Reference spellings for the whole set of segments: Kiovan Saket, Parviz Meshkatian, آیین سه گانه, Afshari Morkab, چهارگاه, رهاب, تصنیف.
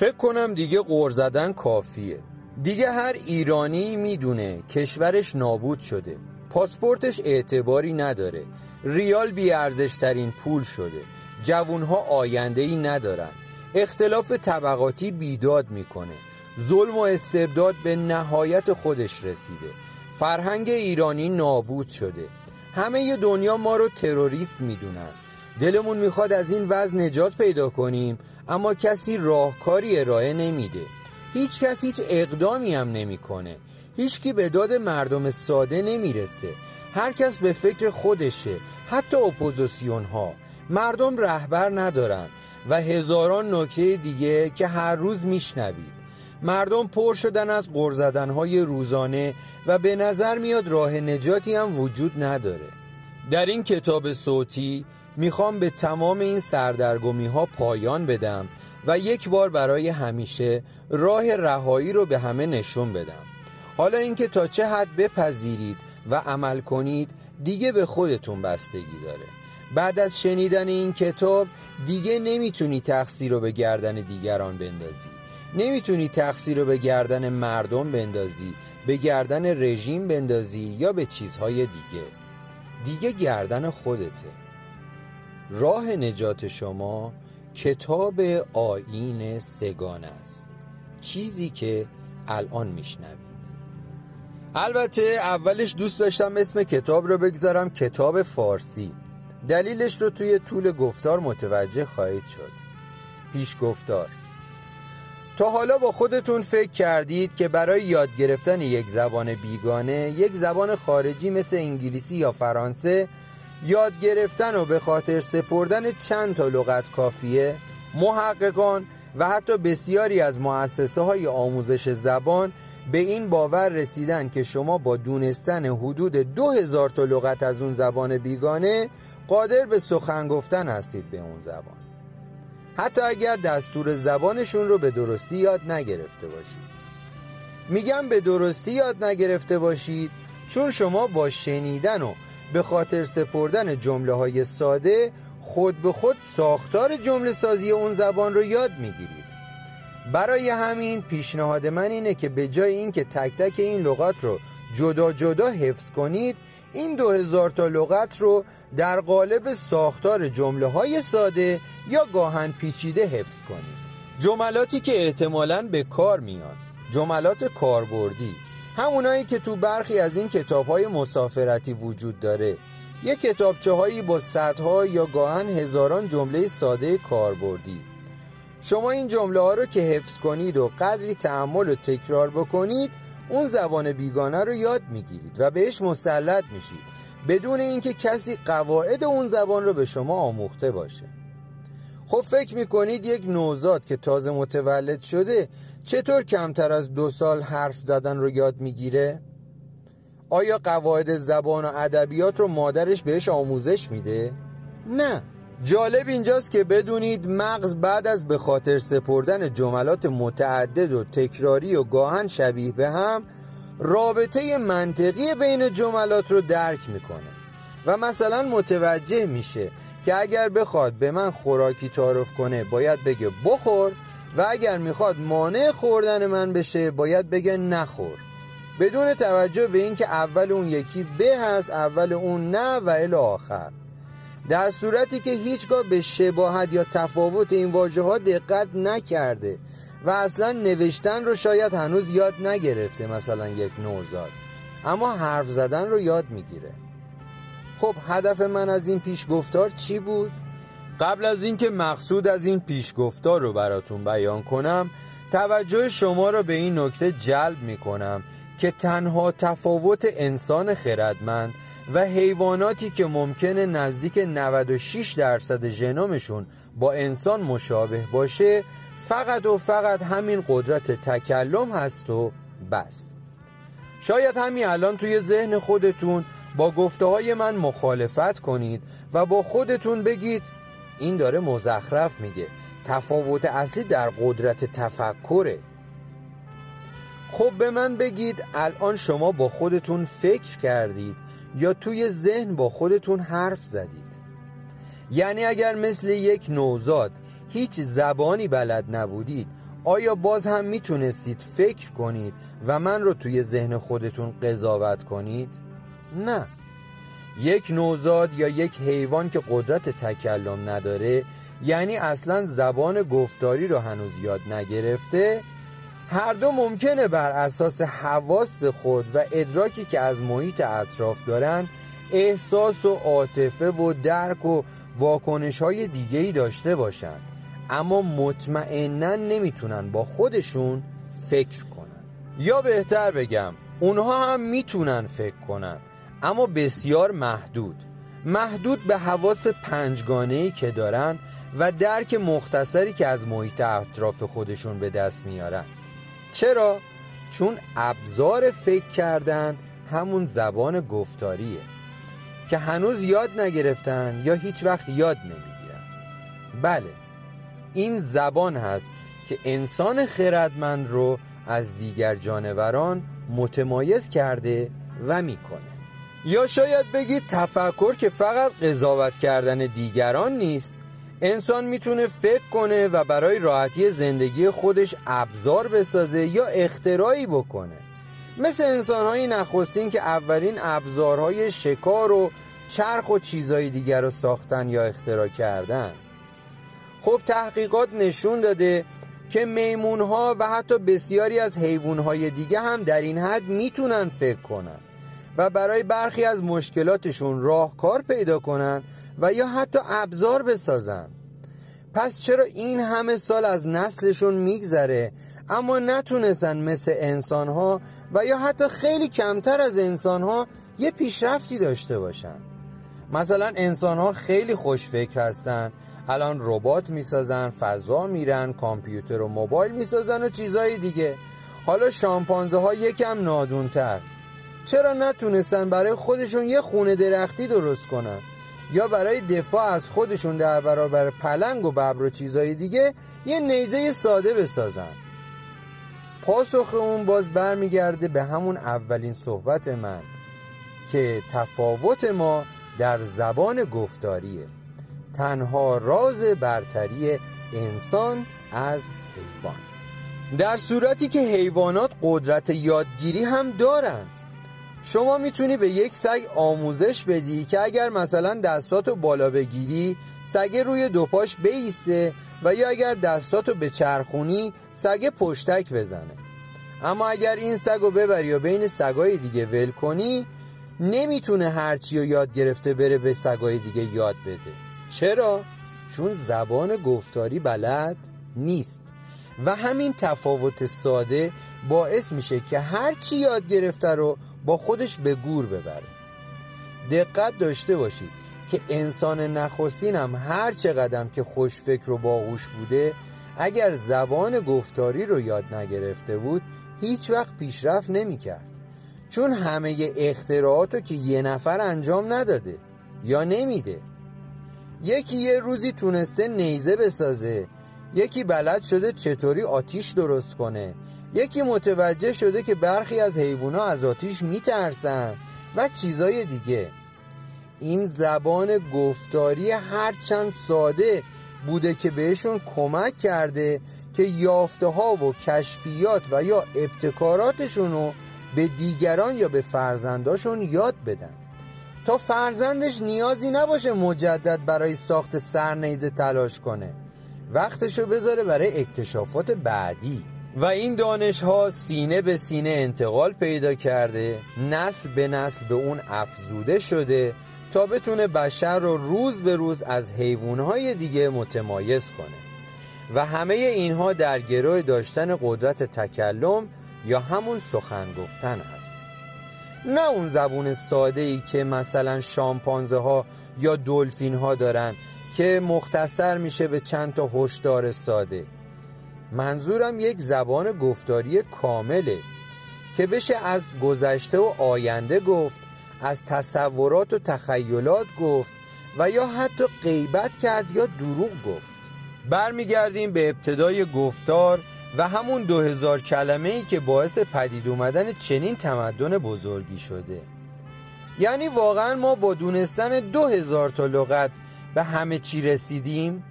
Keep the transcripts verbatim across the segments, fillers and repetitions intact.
فکر کنم دیگه غر زدن کافیه. دیگه هر ایرانی میدونه کشورش نابود شده، پاسپورتش اعتباری نداره، ریال بیارزشترین پول شده، جوانها آیندهی ندارن، اختلاف طبقاتی بیداد میکنه، ظلم و استبداد به نهایت خودش رسیده، فرهنگ ایرانی نابود شده، همه ی دنیا ما رو تروریست میدونن. دلمون میخواد از این وضع نجات پیدا کنیم، اما کسی راهکاری ارائه نمیده، هیچ کس هیچ اقدامی هم نمیکنه، هیچکی به داد مردم ساده نمیرسه، هر کس به فکر خودشه، حتی اپوزیسیون ها. مردم رهبر ندارن و هزاران نکته دیگه که هر روز میشنوید. مردم پر شدن از غر زدن‌های روزانه و به نظر میاد راه نجاتی هم وجود نداره. در این کتاب صوتی میخوام به تمام این سردرگمی ها پایان بدم و یک بار برای همیشه راه رهایی رو به همه نشون بدم. حالا اینکه تا چه حد بپذیرید و عمل کنید دیگه به خودتون بستگی داره. بعد از شنیدن این کتاب دیگه نمیتونی تقصیر رو به گردن دیگران بندازی، نمیتونی تقصیر رو به گردن مردم بندازی، به گردن رژیم بندازی یا به چیزهای دیگه. دیگه گردن خودته. راه نجات شما کتاب آیین سه گانه است، چیزی که الان میشنوید. البته اولش دوست داشتم اسم کتاب رو بگذارم کتاب فارسی، دلیلش رو توی طول گفتار متوجه خواهید شد. پیش گفتار: تا حالا با خودتون فکر کردید که برای یاد گرفتن یک زبان بیگانه، یک زبان خارجی مثل انگلیسی یا فرانسه، یاد گرفتن و به خاطر سپردن چند تا لغت کافیه؟ محققان و حتی بسیاری از مؤسسه های آموزش زبان به این باور رسیدن که شما با دونستن حدود دو هزار تا لغت از اون زبان بیگانه قادر به سخن گفتن هستید به اون زبان، حتی اگر دستور زبانشون رو به درستی یاد نگرفته باشید. میگم به درستی یاد نگرفته باشید چون شما با شنیدن و به خاطر سپردن جمله های ساده خود به خود ساختار جمله سازی اون زبان رو یاد میگیرید. برای همین پیشنهاد من اینه که به جای این که تک تک این لغات رو جدا جدا حفظ کنید، این دو هزار تا لغت رو در قالب ساختار جمله های ساده یا گاهن پیچیده حفظ کنید. جملاتی که احتمالاً به کار میان، جملات کاربردی، همونایی که تو برخی از این کتاب‌های مسافرتی وجود داره، یک کتابچه‌هایی با صدها یا گاهن هزاران جمله ساده کاربردی. شما این جمله‌ها رو که حفظ کنید و قدری تأمل و تکرار بکنید، اون زبان بیگانه رو یاد میگیرید و بهش مسلط میشید، بدون اینکه کسی قواعد اون زبان رو به شما آموخته باشه. خب فکر میکنید یک نوزاد که تازه متولد شده چطور کمتر از دو سال حرف زدن رو یاد میگیره؟ آیا قواعد زبان و ادبیات رو مادرش بهش آموزش میده؟ نه. جالب اینجاست که بدونید مغز بعد از به خاطر سپردن جملات متعدد و تکراری و گاهن شبیه به هم، رابطه منطقی بین جملات رو درک میکنه و مثلا متوجه میشه که اگر بخواد به من خوراکی تعارف کنه باید بگه بخور، و اگر میخواد مانع خوردن من بشه باید بگه نخور، بدون توجه به اینکه اول اون یکی به هست، اول اون نه و الی آخر. در صورتی که هیچگاه به شباهت یا تفاوت این واژه ها دقت نکرده و اصلا نوشتن رو شاید هنوز یاد نگرفته، مثلا یک نوزاد، اما حرف زدن رو یاد میگیره. خب هدف من از این پیشگفتار چی بود؟ قبل از اینکه مقصود از این پیشگفتار رو براتون بیان کنم، توجه شما رو به این نکته جلب میکنم که تنها تفاوت انسان خردمند و حیواناتی که ممکنه نزدیک نود و شش درصد ژنومشون با انسان مشابه باشه، فقط و فقط همین قدرت تکلم هست و بس. شاید همین الان توی ذهن خودتون با گفته های من مخالفت کنید و با خودتون بگید این داره مزخرف میگه، تفاوت اصلی در قدرت تفکره. خب به من بگید الان شما با خودتون فکر کردید یا توی ذهن با خودتون حرف زدید؟ یعنی اگر مثل یک نوزاد هیچ زبانی بلد نبودید، آیا باز هم میتونستید فکر کنید و من رو توی ذهن خودتون قضاوت کنید؟ نه. یک نوزاد یا یک حیوان که قدرت تکلم نداره، یعنی اصلا زبان گفتاری رو هنوز یاد نگرفته، هر دو ممکنه بر اساس حواس خود و ادراکی که از محیط اطراف دارن احساس و عاطفه و درک و واکنش‌های دیگه‌ای داشته باشن، اما مطمئناً نمیتونن با خودشون فکر کنن. یا بهتر بگم اونها هم میتونن فکر کنن، اما بسیار محدود محدود به حواس پنجگانه‌ای که دارن و درک مختصری که از محیط اطراف خودشون به دست میارن. چرا؟ چون ابزار فکر کردن همون زبان گفتاریه که هنوز یاد نگرفتن یا هیچ وقت یاد نمیگیرن. بله، این زبان هست که انسان خردمند رو از دیگر جانوران متمایز کرده و میکنه. یا شاید بگید تفکر که فقط قضاوت کردن دیگران نیست، انسان میتونه فکر کنه و برای راحتی زندگی خودش ابزار بسازه یا اختراعی بکنه، مثل انسان‌های نخستین که اولین ابزارهای شکار و چرخ و چیزهای دیگر رو ساختن یا اختراع کردن. خب تحقیقات نشون داده که میمون‌ها و حتی بسیاری از حیوان‌های دیگه هم در این حد میتونن فکر کنن و برای برخی از مشکلاتشون راهکار پیدا کنن و یا حتی ابزار بسازن. پس چرا این همه سال از نسلشون میگذره اما نتونستن مثل انسانها و یا حتی خیلی کمتر از انسانها یه پیشرفتی داشته باشن؟ مثلا انسانها خیلی خوش فکر هستن، الان ربات میسازن، فضا میرن، کامپیوتر و موبایل میسازن و چیزای دیگه. حالا شامپانزه ها یکم نادونتر. چرا نتونستن برای خودشون یه خونه درختی درست کنن یا برای دفاع از خودشون در برابر پلنگ و ببر و چیزای دیگه یه نیزه ساده بسازن؟ پاسخ اون باز برمیگرده به همون اولین صحبت من که تفاوت ما در زبان گفتاریه، تنها راز برتری انسان از حیوان، در صورتی که حیوانات قدرت یادگیری هم دارن. شما میتونی به یک سگ آموزش بدی که اگر مثلا دستاتو بالا بگیری سگه روی دو پاش بیسته و یا اگر دستاتو به چرخونی سگه پشتک بزنه، اما اگر این سگو ببری یا بین سگای دیگه ول کنی نمیتونه هرچی رو یاد گرفته بره به سگای دیگه یاد بده. چرا؟ چون زبان گفتاری بلد نیست و همین تفاوت ساده باعث میشه که هرچی یاد گرفته رو با خودش به گور ببره. دقت داشته باشید که انسان نخستین هم هر چه قدم که خوش فکر و باهوش بوده، اگر زبان گفتاری رو یاد نگرفته بود هیچ وقت پیشرفت نمی‌کرد، چون همه اختراعاتو که یه نفر انجام نداده یا نمیده. یکی یه روزی تونسته نیزه بسازه، یکی بلد شده چطوری آتیش درست کنه، یکی متوجه شده که برخی از حیوانات از آتیش میترسن و چیزای دیگه. این زبان گفتاری هرچند ساده بوده که بهشون کمک کرده که یافته‌ها و کشفیات و یا ابتکاراتشون رو به دیگران یا به فرزنداشون یاد بدن تا فرزندش نیازی نباشه مجدد برای ساخت سرنیزه تلاش کنه، وقتشو بذاره برای اکتشافات بعدی. و این دانش ها سینه به سینه انتقال پیدا کرده، نسل به نسل به اون افزوده شده تا بتونه بشر رو روز به روز از حیوانهای دیگه متمایز کنه و همه اینها در گروه داشتن قدرت تکلم یا همون سخن گفتن هست، نه اون زبون ساده ای که مثلا شامپانزه ها یا دلفین ها دارن که مختصر میشه به چند تا هشدار ساده. منظورم یک زبان گفتاری کامله که بشه از گذشته و آینده گفت، از تصورات و تخیلات گفت و یا حتی غیبت کرد یا دروغ گفت. برمیگردیم به ابتدای گفتار و همون دو هزار کلمه‌ای که باعث پدید اومدن چنین تمدن بزرگی شده. یعنی واقعا ما با دونستن دو هزار تا لغت به همه چی رسیدیم؟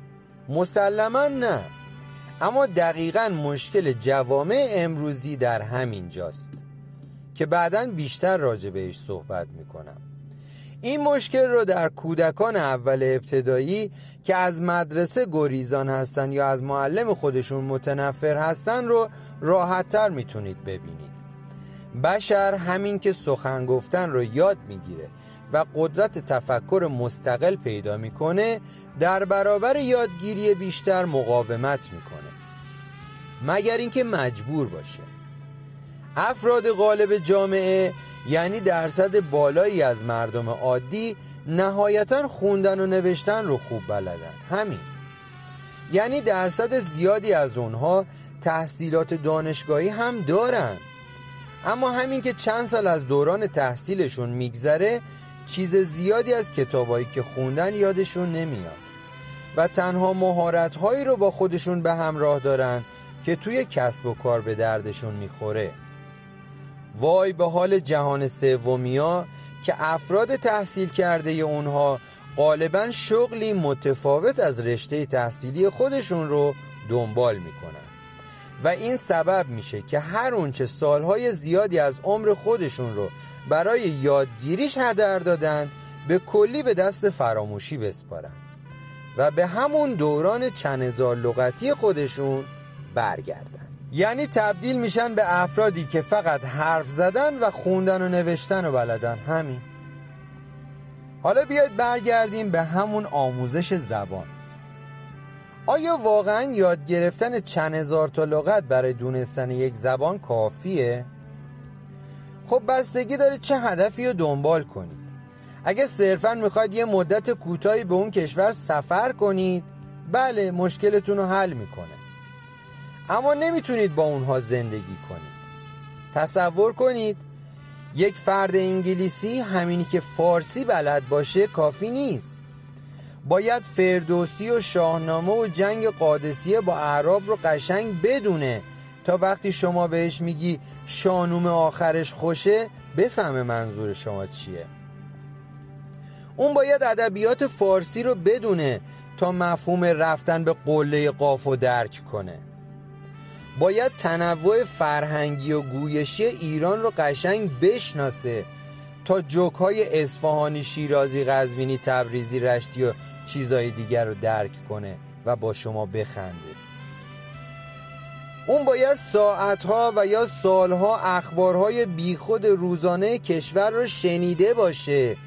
مسلماً نه. اما دقیقاً مشکل جوامع امروزی در همین جاست که بعداً بیشتر راجع بهش صحبت میکنم. این مشکل رو در کودکان اول ابتدایی که از مدرسه گریزان هستن یا از معلم خودشون متنفر هستن رو راحت‌تر میتونید ببینید. بشر همین که سخن گفتن رو یاد میگیره و قدرت تفکر مستقل پیدا میکنه، در برابر یادگیری بیشتر مقاومت میکنه، مگر اینکه مجبور باشه. افراد غالب جامعه، یعنی درصد بالایی از مردم عادی، نهایتاً خوندن و نوشتن رو خوب بلدن. همین، یعنی درصد زیادی از اونها تحصیلات دانشگاهی هم دارن، اما همین که چند سال از دوران تحصیلشون میگذره چیز زیادی از کتابایی که خوندن یادشون نمیاد و تنها مهارت‌هایی رو با خودشون به همراه دارن که توی کسب و کار به دردشون میخوره. وای به حال جهان سومیا که افراد تحصیل کرده اونها غالباً شغلی متفاوت از رشته تحصیلی خودشون رو دنبال میکنن و این سبب میشه که هر اونچه سالهای زیادی از عمر خودشون رو برای یادگیریش هدر دادن به کلی به دست فراموشی بسپارن و به همون دوران چند هزار لغتی خودشون برگردن. یعنی تبدیل میشن به افرادی که فقط حرف زدن و خوندن و نوشتن و بلدن. همین. حالا بیاید برگردیم به همون آموزش زبان. آیا واقعا یاد گرفتن چند هزار تا لغت برای دونستن یک زبان کافیه؟ خب بستگی داره چه هدفی رو دنبال کنید. اگه صرفاً میخواید یه مدت کوتاهی به اون کشور سفر کنید، بله مشکلتون رو حل میکنه، اما نمیتونید با اونها زندگی کنید. تصور کنید یک فرد انگلیسی همینی که فارسی بلد باشه کافی نیست، باید فردوسی و شاهنامه و جنگ قادسیه با اعراب رو قشنگ بدونه تا وقتی شما بهش میگی شانوم آخرش خوشه بفهمه منظور شما چیه. اون باید ادبیات فارسی رو بدونه تا مفهوم رفتن به قله قاف رو درک کنه. باید تنوع فرهنگی و گویشی ایران رو قشنگ بشناسه تا جوک‌های اصفهانی، شیرازی، قزوینی، تبریزی، رشتی و چیزهای دیگر رو درک کنه و با شما بخنده. اون باید ساعتها و یا سالها اخبارهای بیخود روزانه کشور رو شنیده باشه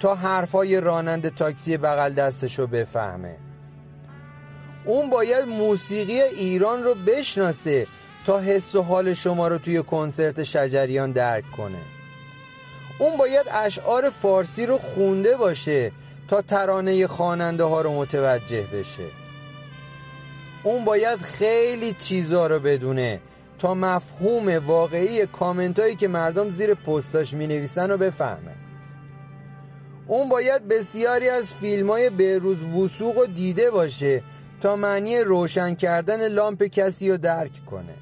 تا حرفای راننده تاکسی بغل دستش رو بفهمه. اون باید موسیقی ایران رو بشناسه تا حس و حال شما رو توی کنسرت شجریان درک کنه. اون باید اشعار فارسی رو خونده باشه تا ترانه خواننده ها رو متوجه بشه. اون باید خیلی چیزا رو بدونه تا مفهوم واقعی کامنت هایی که مردم زیر پستاش می نویسن رو بفهمه. اون باید بسیاری از فیلم های بهروز وثوق رو دیده باشه تا معنی روشن کردن لامپ کسی رو درک کنه.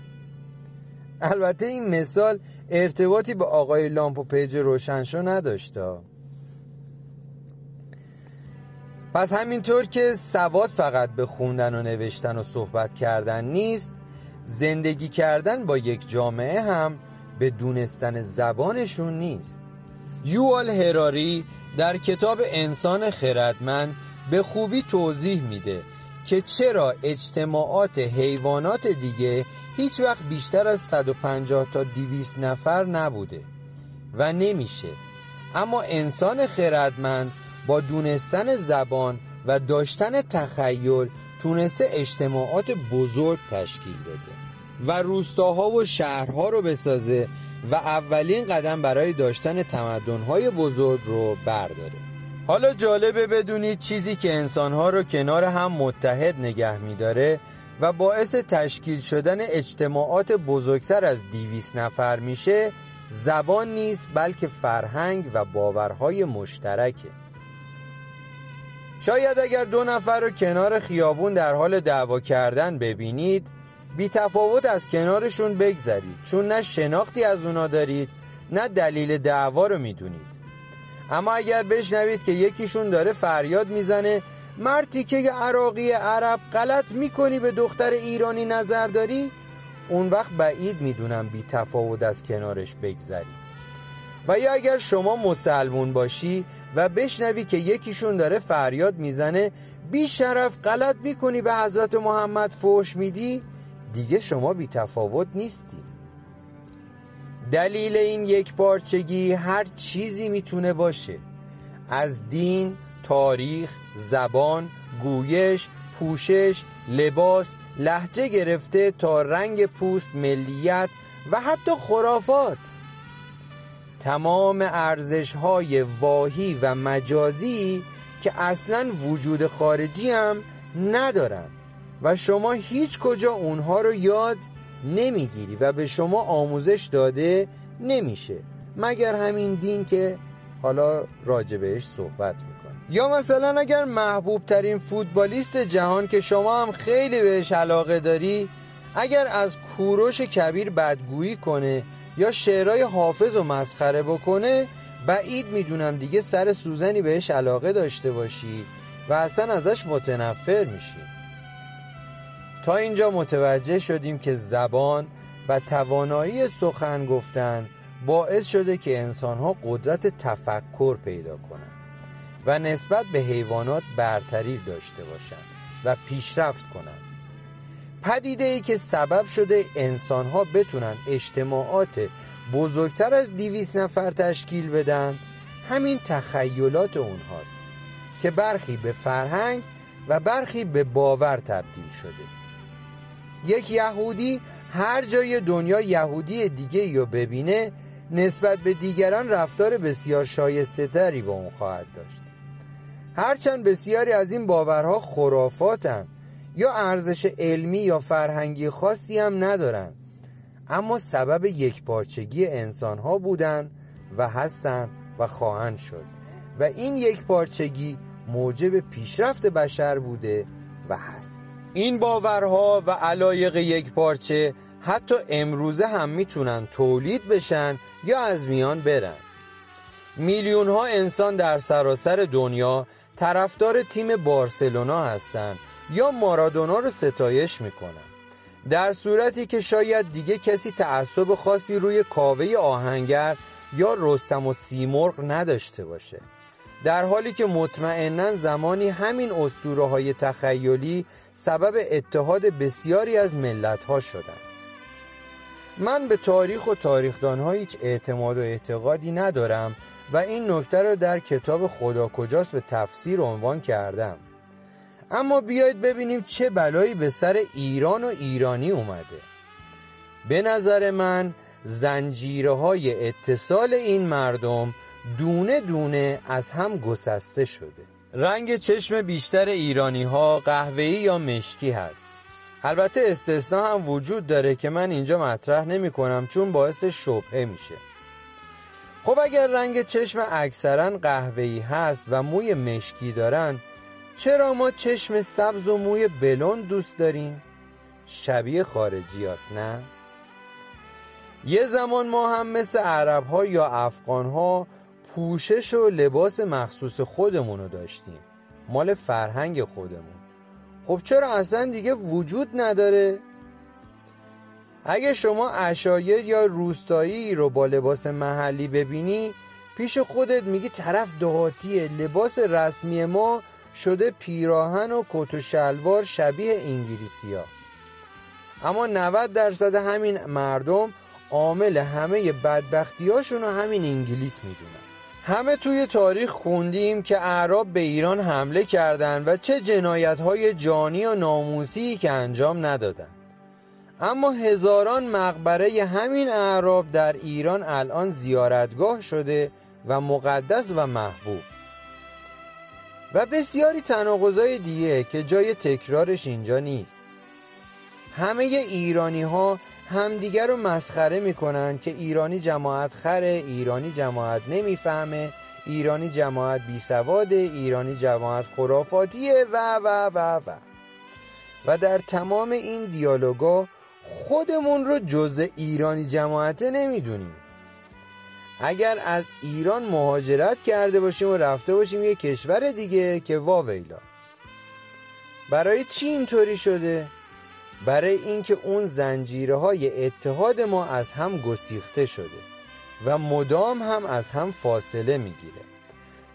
البته این مثال ارتباطی به آقای لامپ و پیج روشنشو نداشته. پس همینطور که سواد فقط به خوندن و نوشتن و صحبت کردن نیست، زندگی کردن با یک جامعه هم به دونستن زبانشون نیست. یوآل هراری در کتاب انسان خردمند به خوبی توضیح میده که چرا اجتماعات حیوانات دیگه هیچ وقت بیشتر از صد و پنجاه تا دویست نفر نبوده و نمیشه، اما انسان خردمند با دونستن زبان و داشتن تخیل تونسته اجتماعات بزرگ تشکیل بده و روستاها و شهرها رو بسازه و اولین قدم برای داشتن تمدن‌های بزرگ رو برداره. حالا جالبه بدونید چیزی که انسانها رو کنار هم متحد نگه می‌داره و باعث تشکیل شدن اجتماعات بزرگتر از دویست نفر میشه زبان نیست، بلکه فرهنگ و باورهای مشترکه. شاید اگر دو نفر رو کنار خیابون در حال دعوا کردن ببینید، بی تفاوت از کنارشون بگذرید، چون نه شناختی از اونا دارید نه دلیل دعوا رو میدونید. اما اگر بشنوید که یکیشون داره فریاد میزنه مرتی که عراقی عرب غلط میکنی به دختر ایرانی نظر داری، اون وقت بعید میدونم بی تفاوت از کنارش بگذری. و یا اگر شما مسلمون باشی و بشنوی که یکیشون داره فریاد میزنه بی شرف غلط میکنی به حضرت محمد فحش میدی، دیگه شما بی تفاوت نیستی. دلیل این یکپارچگی هر چیزی میتونه باشه، از دین، تاریخ، زبان، گویش، پوشش، لباس، لهجه گرفته تا رنگ پوست، ملیت و حتی خرافات. تمام ارزش‌های واهی و مجازی که اصلاً وجود خارجی هم ندارن و شما هیچ کجا اونها رو یاد نمیگیری و به شما آموزش داده نمیشه، مگر همین دین که حالا راجبش صحبت میکنه. یا مثلا اگر محبوب ترین فوتبالیست جهان که شما هم خیلی بهش علاقه داری اگر از کوروش کبیر بدگویی کنه یا شعرهای حافظ رو مسخره بکنه، بعید میدونم دیگه سر سوزنی بهش علاقه داشته باشی و اصلا ازش متنفر میشی. تا اینجا متوجه شدیم که زبان و توانایی سخن گفتن باعث شده که انسان‌ها قدرت تفکر پیدا کنند و نسبت به حیوانات برتری داشته باشند و پیشرفت کنند. پدیده‌ای که سبب شده انسان‌ها بتونن اجتماعات بزرگتر از دویست نفر تشکیل بدن، همین تخیلات اونهاست که برخی به فرهنگ و برخی به باور تبدیل شده. یک یهودی هر جای دنیا یهودی دیگه‌ای رو ببینه نسبت به دیگران رفتار بسیار شایسته تری با اون خواهد داشت. هرچند بسیاری از این باورها خرافاتن یا ارزش علمی یا فرهنگی خاصی هم ندارن، اما سبب یکپارچگی انسان‌ها بودن و هستن و خواهند شد و این یکپارچگی موجب پیشرفت بشر بوده و هست. این باورها و علایق یکپارچه حتی امروزه هم میتونن تولید بشن یا از میان برن. میلیون ها انسان در سراسر دنیا طرفدار تیم بارسلونا هستن یا مارادونا رو ستایش میکنن، در صورتی که شاید دیگه کسی تعصب خاصی روی کاوه آهنگر یا رستم و سیمرغ نداشته باشه، در حالی که مطمئناً زمانی همین اسطوره‌های تخیلی سبب اتحاد بسیاری از ملت‌ها شدند. من به تاریخ و تاریخ‌دان‌ها هیچ اعتماد و اعتقادی ندارم و این نکته را در کتاب خدا کجاست به تفسیر عنوان کردم. اما بیایید ببینیم چه بلایی به سر ایران و ایرانی اومده. به نظر من زنجیرهای اتصال این مردم دونه دونه از هم گسسته شده. رنگ چشم بیشتر ایرانی ها قهوه‌ای یا مشکی هست. البته استثناء هم وجود داره که من اینجا مطرح نمی کنم چون باعث شبهه میشه. خب اگر رنگ چشم اکثرا قهوه‌ای هست و موی مشکی دارن، چرا ما چشم سبز و موی بلوند دوست داریم؟ شبیه خارجی هست نه؟ یه زمان ما هم مثل عرب ها یا افغان ها پوشش و لباس مخصوص خودمونو داشتیم، مال فرهنگ خودمون. خب چرا اصلا دیگه وجود نداره؟ اگه شما عشایر یا روستایی رو با لباس محلی ببینی پیش خودت میگی طرف دهاتیه، لباس رسمی ما شده پیراهن و کت و شلوار شبیه انگلیسی‌ها. اما نود درصد همین مردم عامل همه بدبختی‌هاشون رو همین انگلیس میدونن. همه توی تاریخ خوندیم که اعراب به ایران حمله کردن و چه جنایت‌های جانی و ناموسی که انجام ندادن، اما هزاران مقبره همین اعراب در ایران الان زیارتگاه شده و مقدس و محبوب و بسیاری تناقضای دیگه که جای تکرارش اینجا نیست. همه ایرانی‌ها همدیگر رو مسخره میکنن که ایرانی جماعت خره، ایرانی جماعت نمیفهمه، ایرانی جماعت بیسواده، ایرانی جماعت خرافاتیه و و و و و در تمام این دیالوگا خودمون رو جز ایرانی جماعته نمیدونیم. اگر از ایران مهاجرت کرده باشیم و رفته باشیم یه کشور دیگه که واویلا، برای چی اینطوری شده؟ برای اینکه اون زنجیرهای اتحاد ما از هم گسیخته شده و مدام هم از هم فاصله میگیره.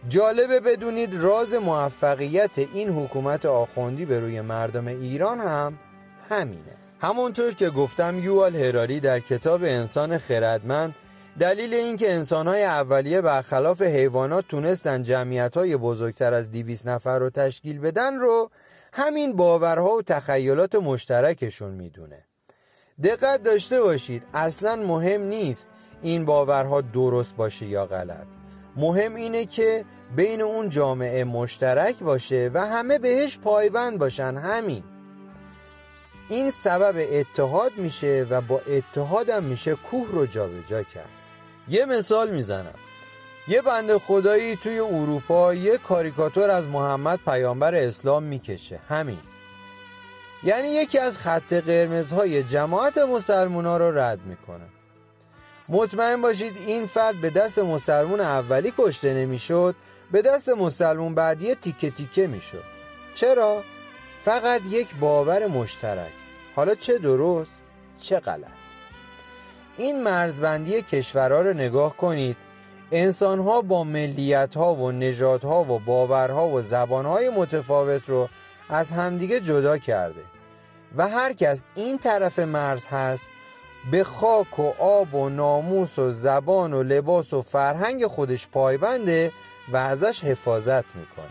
جالبه بدونید راز موفقیت این حکومت آخوندی به روی مردم ایران هم همینه. همونطور که گفتم یوآل هراری در کتاب انسان خردمند دلیل اینکه انسان‌های اولیه برخلاف حیوانات تونستن جمعیت‌های بزرگتر از دویست نفر رو تشکیل بدن رو همین باورها و تخیلات مشترکشون میدونه. دقت داشته باشید، اصلاً مهم نیست این باورها درست باشه یا غلط، مهم اینه که بین اون جامعه مشترک باشه و همه بهش پایبند باشن. همین این سبب اتحاد میشه و با اتحادم میشه کوه رو جابجا کرد. یه مثال میزنم. یه بنده خدایی توی اروپا یه کاریکاتور از محمد پیامبر اسلام میکشه. همین یعنی یکی از خط قرمزهای جماعت مسلمونا رو رد میکنه. مطمئن باشید این فرد به دست مسلمون اولی کشته نمیشد، به دست مسلمون بعدی تیکه تیکه میشد. چرا؟ فقط یک باور مشترک، حالا چه درست چه غلط. این مرزبندی کشورها رو نگاه کنید. انسانها با ملیتها و نژادها و باورها و زبانهای متفاوت رو از همدیگه جدا کرده و هر کس این طرف مرز هست به خاک و آب و ناموس و زبان و لباس و فرهنگ خودش پایبنده و ازش حفاظت میکنه.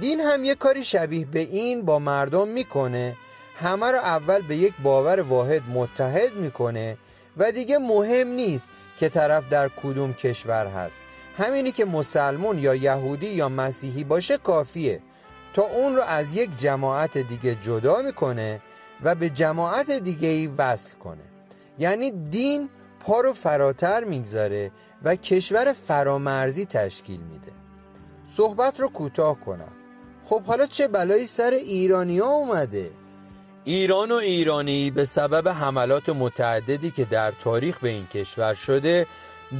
دین هم یه کاری شبیه به این با مردم میکنه، همه رو اول به یک باور واحد متحد میکنه و دیگه مهم نیست که طرف در کدوم کشور هست، همینی که مسلمون یا یهودی یا مسیحی باشه کافیه تا اون رو از یک جماعت دیگه جدا میکنه و به جماعت دیگه‌ای وصل کنه. یعنی دین پا رو فراتر میگذاره و کشور فرامرزی تشکیل میده. صحبت رو کوتاه کنم. خب حالا چه بلایی سر ایرانی‌ها اومده؟ ایران و ایرانی به سبب حملات متعددی که در تاریخ به این کشور شده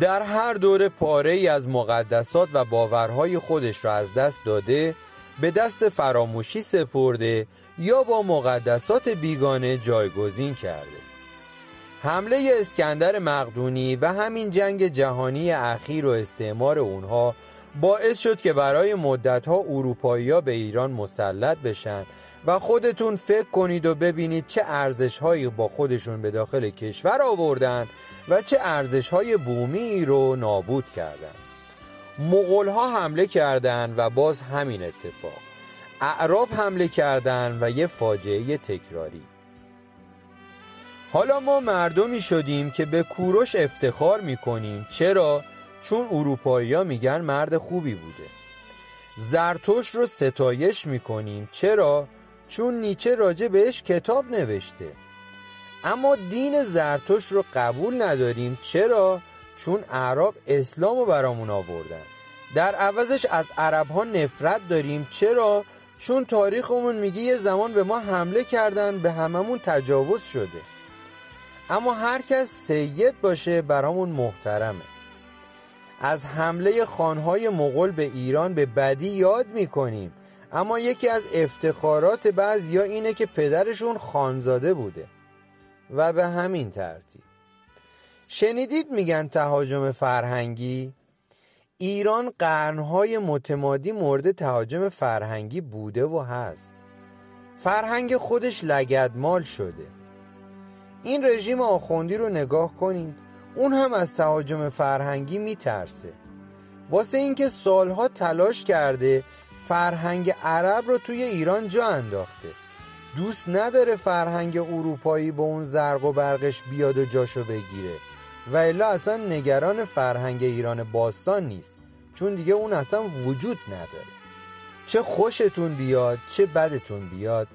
در هر دوره پاره‌ای از مقدسات و باورهای خودش را از دست داده، به دست فراموشی سپرده یا با مقدسات بیگانه جایگزین کرده. حمله اسکندر مقدونی و همین جنگ جهانی اخیر و استعمار اونها باعث شد که برای مدتها اروپایی‌ها به ایران مسلط بشن و خودتون فکر کنید و ببینید چه ارزش‌هایی با خودشون به داخل کشور آوردن و چه ارزش‌های بومی رو نابود کردن. مغول‌ها حمله کردند و باز همین اتفاق. اعراب حمله کردند و یه فاجعه تکراری. حالا ما مردمی شدیم که به کوروش افتخار می‌کنیم. چرا؟ چون اروپایی‌ها میگن مرد خوبی بوده. زرتوش رو ستایش میکنیم. چرا؟ چون نیچه راجع بهش کتاب نوشته. اما دین زرتوش رو قبول نداریم. چرا؟ چون اعراب اسلام رو برامون آوردن. در عوضش از عرب‌ها نفرت داریم. چرا؟ چون تاریخمون میگه یه زمان به ما حمله کردن، به هممون تجاوز شده. اما هر کس سید باشه برامون محترمه. از حمله خانهای مغول به ایران به بدی یاد میکنیم، اما یکی از افتخارات بعضیا اینه که پدرشون خانزاده بوده و به همین ترتیب. شنیدید میگن تهاجم فرهنگی؟ ایران قرنهای متمادی مورد تهاجم فرهنگی بوده و هست. فرهنگ خودش لگدمال شده. این رژیم آخوندی رو نگاه کنید، اون هم از تهاجم فرهنگی میترسه، واسه اینکه سالها تلاش کرده فرهنگ عرب رو توی ایران جا انداخته. دوست نداره فرهنگ اروپایی با اون زرق و برقش بیاد و جاشو بگیره، و الا اصلا نگران فرهنگ ایران باستان نیست، چون دیگه اون اصلا وجود نداره. چه خوشتون بیاد چه بدتون بیاد،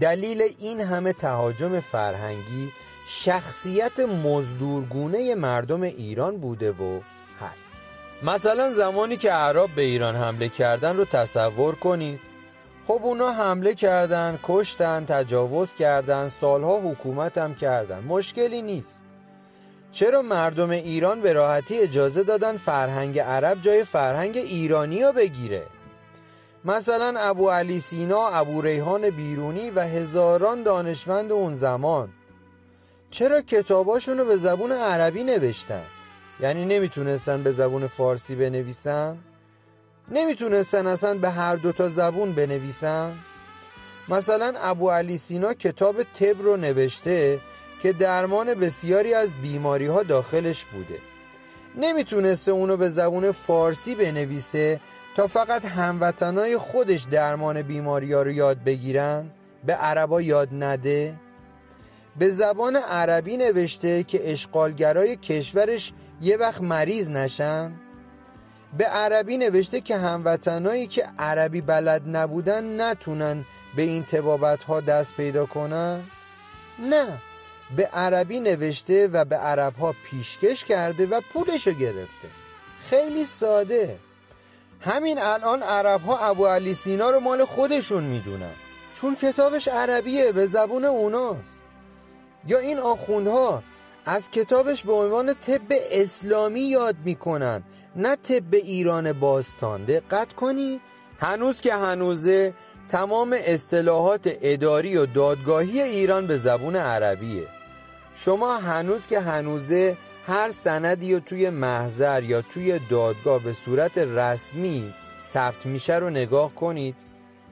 دلیل این همه تهاجم فرهنگی شخصیت مزدورگونه مردم ایران بوده و هست. مثلا زمانی که اعراب به ایران حمله کردن رو تصور کنید. خب اونا حمله کردن، کشتن، تجاوز کردن، سالها حکومت هم کردن، مشکلی نیست. چرا مردم ایران به راحتی اجازه دادن فرهنگ عرب جای فرهنگ ایرانی ها بگیره؟ مثلا ابو علی سینا، ابو ریحان بیرونی و هزاران دانشمند اون زمان. چرا کتاباشونو به زبون عربی نوشتن؟ یعنی نمیتونستن به زبون فارسی بنویسن؟ نمیتونستن اصلا به هر دوتا زبون بنویسن؟ مثلا ابو علی سینا کتاب طب رو نوشته که درمان بسیاری از بیماری ها داخلش بوده، نمیتونسته اونو به زبون فارسی بنویسه تا فقط هموطنای خودش درمان بیماری ها رو یاد بگیرن، به عربا یاد نده. به زبان عربی نوشته که اشغالگرای کشورش یه وقت مریض نشن. به عربی نوشته که هموطنایی که عربی بلد نبودن نتونن به این طبابت‌ها دست پیدا کنن. نه، به عربی نوشته و به عرب‌ها پیشکش کرده و پولشو گرفته. خیلی ساده. همین الان عرب‌ها ابو علی سینا رو مال خودشون میدونن، چون کتابش عربیه، به زبون اوناست. یا این آخوندها از کتابش به عنوان طب اسلامی یاد میکنن، نه طب ایران باستان. دقت کنید، هنوز که هنوزه تمام اصطلاحات اداری و دادگاهی ایران به زبون عربیه. شما هنوز که هنوزه هر سندی رو توی محضر یا توی دادگاه به صورت رسمی ثبت میشه رو نگاه کنید،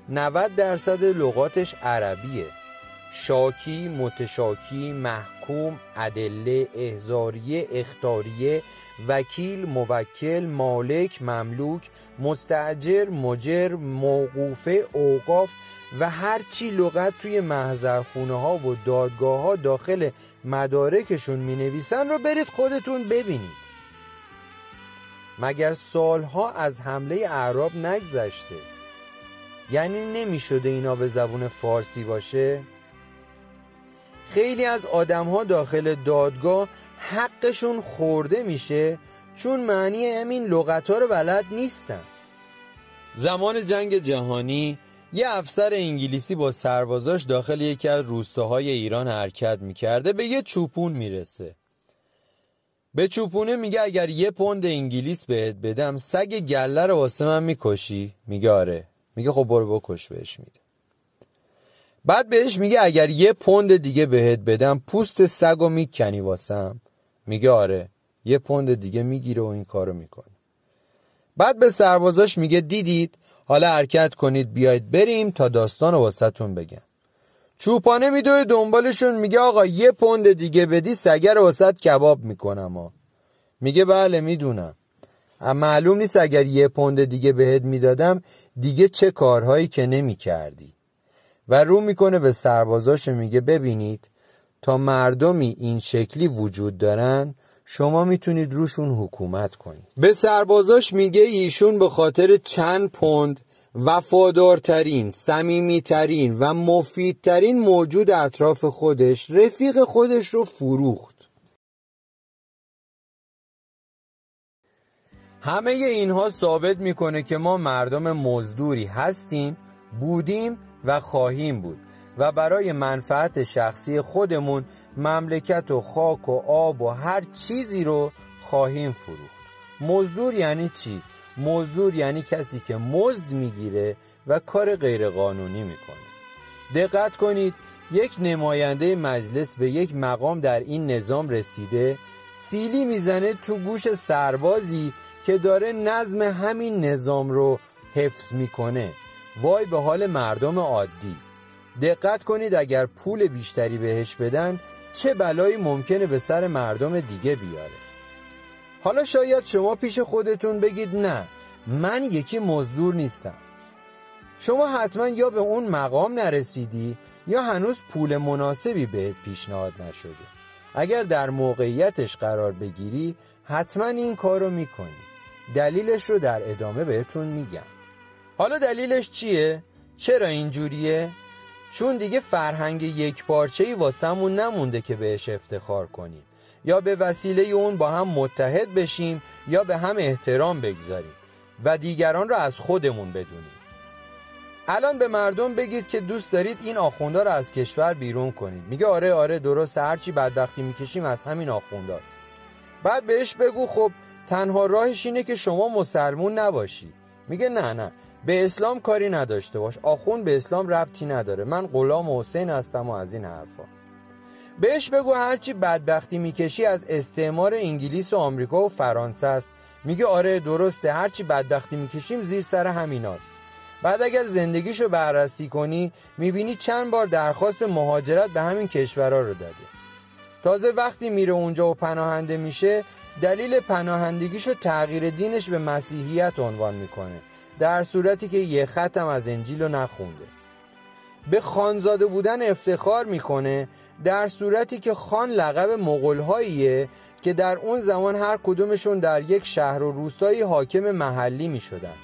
نود درصد لغاتش عربیه. شاکی، متشاکی، محکوم، ادله، احضاریه، اختاریه، وکیل، موکل، مالک، مملوک، مستاجر، مجر، موقوفه، اوقاف و هرچی لغت توی محضرخونه ها و دادگاه ها داخل مدارکشون می نویسن رو برید خودتون ببینید. مگر سالها از حمله اعراب نگذشته؟ یعنی نمی شده اینا به زبون فارسی باشه؟ خیلی از آدم ها داخل دادگاه حقشون خورده میشه چون معنی همین لغت ها رو بلد نیستن. زمان جنگ جهانی یه افسر انگلیسی با سربازاش داخل یکی از روستاهای ایران حرکت میکرده، به یه چوپون میرسه. به چوپونه میگه اگر یه پوند انگلیس بهت بدم سگ گله رو واسه من میکشی؟ میگه آره. میگه خب برو بکش. بهش میده. بعد بهش میگه اگر یه پوند دیگه بهت بدم پوست سگو میکنی واسم؟ میگه آره. یه پوند دیگه میگیره و این کارو میکنه. بعد به سربازاش میگه دیدید، حالا حرکت کنید بیاید بریم تا داستانو واسهتون بگم. چوپانه میدوه دنبالشون، میگه آقا یه پوند دیگه بدی سگه رو واسهت کباب میکنم ها. میگه بله میدونم، معلوم نیست اگر یه پوند دیگه بهت میدادم دیگه چه کارهایی که نمیکردی. و رو میکنه به سربازاش میگه ببینید، تا مردمی این شکلی وجود دارن شما میتونید روشون حکومت کنید. به سربازاش میگه ایشون به خاطر چند پوند وفادارترین، صمیمیترین و مفیدترین موجود اطراف خودش، رفیق خودش رو فروخت. همه اینها ثابت میکنه که ما مردم مزدوری هستیم، بودیم و خواهیم بود و برای منفعت شخصی خودمون مملکت و خاک و آب و هر چیزی رو خواهیم فروخت. مزدور یعنی چی؟ مزدور یعنی کسی که مزد میگیره و کار غیرقانونی میکنه. دقت کنید، یک نماینده مجلس به یک مقام در این نظام رسیده، سیلی میزنه تو گوش سربازی که داره نظم همین نظام رو حفظ میکنه. وای به حال مردم عادی. دقت کنید اگر پول بیشتری بهش بدن چه بلایی ممکنه به سر مردم دیگه بیاره. حالا شاید شما پیش خودتون بگید نه من یکی مزدور نیستم. شما حتما یا به اون مقام نرسیدی یا هنوز پول مناسبی بهت پیشنهاد نشده. اگر در موقعیتش قرار بگیری حتما این کارو میکنی. دلیلش رو در ادامه بهتون میگم. حالا دلیلش چیه؟ چرا اینجوریه؟ چون دیگه فرهنگ یک پارچه‌ای واسمون نمونده که بهش افتخار کنیم، یا به وسیله اون با هم متحد بشیم یا به هم احترام بگذاریم و دیگران رو از خودمون بدونیم. الان به مردم بگید که دوست دارید این آخوندا رو از کشور بیرون کنید، میگه آره آره درست، هرچی بدبختی میکشیم از همین آخونداست. بعد بهش بگو خب تنها راهش اینه که شما مسلمون نباشی. میگه نه نه به اسلام کاری نداشته باش، آخوند به اسلام ربطی نداره، من غلام حسین هستم و از این حرفا. بهش بگو هرچی بدبختی میکشی از استعمار انگلیس و آمریکا و فرانسه است. میگه آره درسته، هرچی بدبختی میکشیم زیر سر همیناست. بعد اگر زندگیشو بررسی کنی میبینی چند بار درخواست مهاجرت به همین کشورها رو داده. تازه وقتی میره اونجا و پناهنده میشه دلیل پناهندگیشو تغییر دینش به مسیحیت عنوان میکنه، در صورتی که یه خط هم از انجیل رو نخونده. به خانزاده بودن افتخار میکنه، در صورتی که خان لقب مغول‌هاییه که در اون زمان هر کدومشون در یک شهر و روستایی حاکم محلی میشدن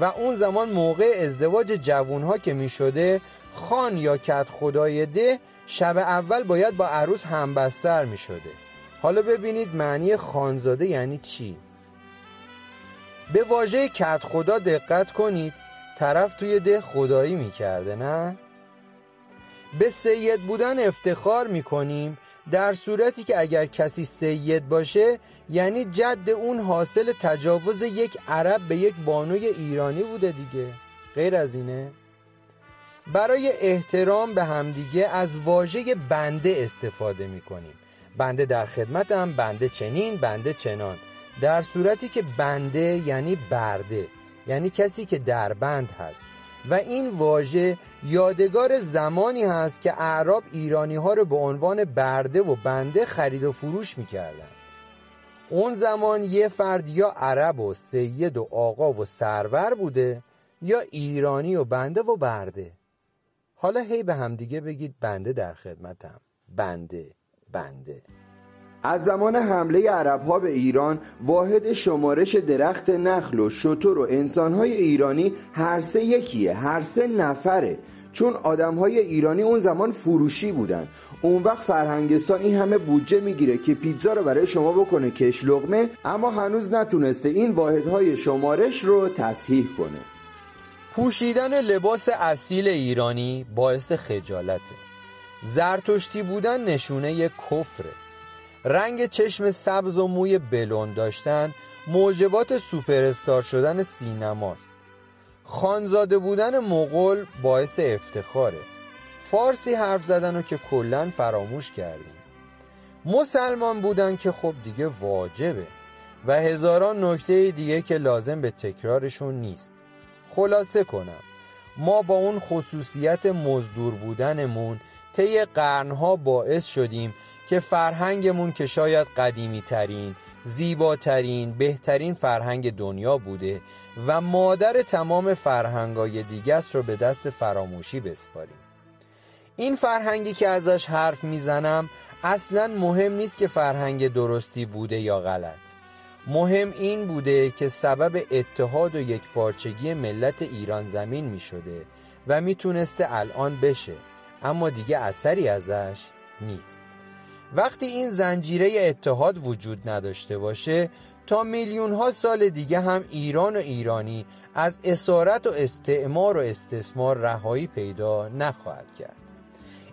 و اون زمان موقع ازدواج جوانها که میشده خان یا کت خدای ده شب اول باید با عروس همبستر میشده. حالا ببینید معنی خانزاده یعنی چی؟ به واژه کت خدا دقت کنید، طرف توی ده خدایی میکرده نه؟ به سید بودن افتخار میکنیم، در صورتی که اگر کسی سید باشه یعنی جد اون حاصل تجاوز یک عرب به یک بانوی ایرانی بوده دیگه، غیر از اینه؟ برای احترام به همدیگه از واژه بنده استفاده میکنیم، بنده در خدمتم، بنده چنین، بنده چنان، در صورتی که بنده یعنی برده، یعنی کسی که در بند هست و این واژه یادگار زمانی هست که اعراب ایرانی ها رو به عنوان برده و بنده خرید و فروش میکردن. اون زمان یه فرد یا عرب و سید و آقا و سرور بوده یا ایرانی و بنده و برده. حالا هی به همدیگه بگید بنده در خدمتم، بنده، بنده. از زمان حمله عرب‌ها به ایران واحد شمارش درخت نخل و شتر و انسان‌های ایرانی هر سه یکیه، هر سه نفره، چون آدم‌های ایرانی اون زمان فروشی بودن. اون وقت فرهنگستان این همه بودجه میگیره که پیتزا رو برای شما بکنه کش لقمه، اما هنوز نتونسته این واحدهای شمارش رو تصحیح کنه. پوشیدن لباس اصیل ایرانی باعث خجالته، زرتشتی بودن نشونه کفره، رنگ چشم سبز و موی بلوند داشتن موجبات سوپرستار شدن سینماست. خانزاده بودن مغول باعث افتخاره، فارسی حرف زدن رو که کلن فراموش کردیم. مسلمان بودن که خب دیگه واجبه و هزاران نکته دیگه که لازم به تکرارشون نیست. خلاصه کنم، ما با اون خصوصیت مزدور بودنمون طی قرنها باعث شدیم که فرهنگمون که شاید قدیمی ترین، زیباترین، بهترین فرهنگ دنیا بوده و مادر تمام فرهنگای دیگرس رو به دست فراموشی بسپاریم. این فرهنگی که ازش حرف میزنم اصلاً مهم نیست که فرهنگ درستی بوده یا غلط، مهم این بوده که سبب اتحاد و یکپارچگی ملت ایران زمین میشده و میتونسته الان بشه، اما دیگه اثری ازش نیست. وقتی این زنجیره اتحاد وجود نداشته باشه تا میلیون ها سال دیگه هم ایران و ایرانی از اسارت و استعمار و استثمار رهایی پیدا نخواهد کرد.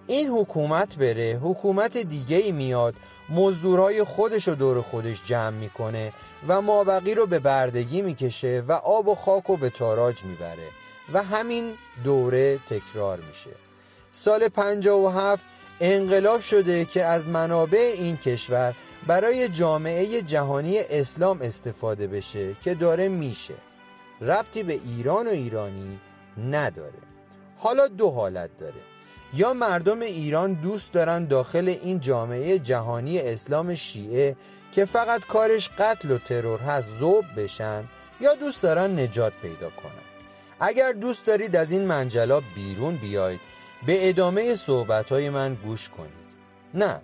این حکومت بره، حکومت دیگه میاد، مزدورهای خودش رو دور خودش جمع میکنه و مابقی رو به بردگی میکشه و آب و خاک رو به تاراج میبره و همین دوره تکرار میشه. سال پنجاه و هفت انقلاب شده که از منابع این کشور برای جامعه جهانی اسلام استفاده بشه که داره میشه، ربطی به ایران و ایرانی نداره. حالا دو حالت داره، یا مردم ایران دوست دارن داخل این جامعه جهانی اسلام شیعه که فقط کارش قتل و ترور هست ذوب بشن، یا دوست دارن نجات پیدا کنن. اگر دوست دارید از این منجلاب بیرون بیایید به ادامه صحبت‌های من گوش کنید. نه،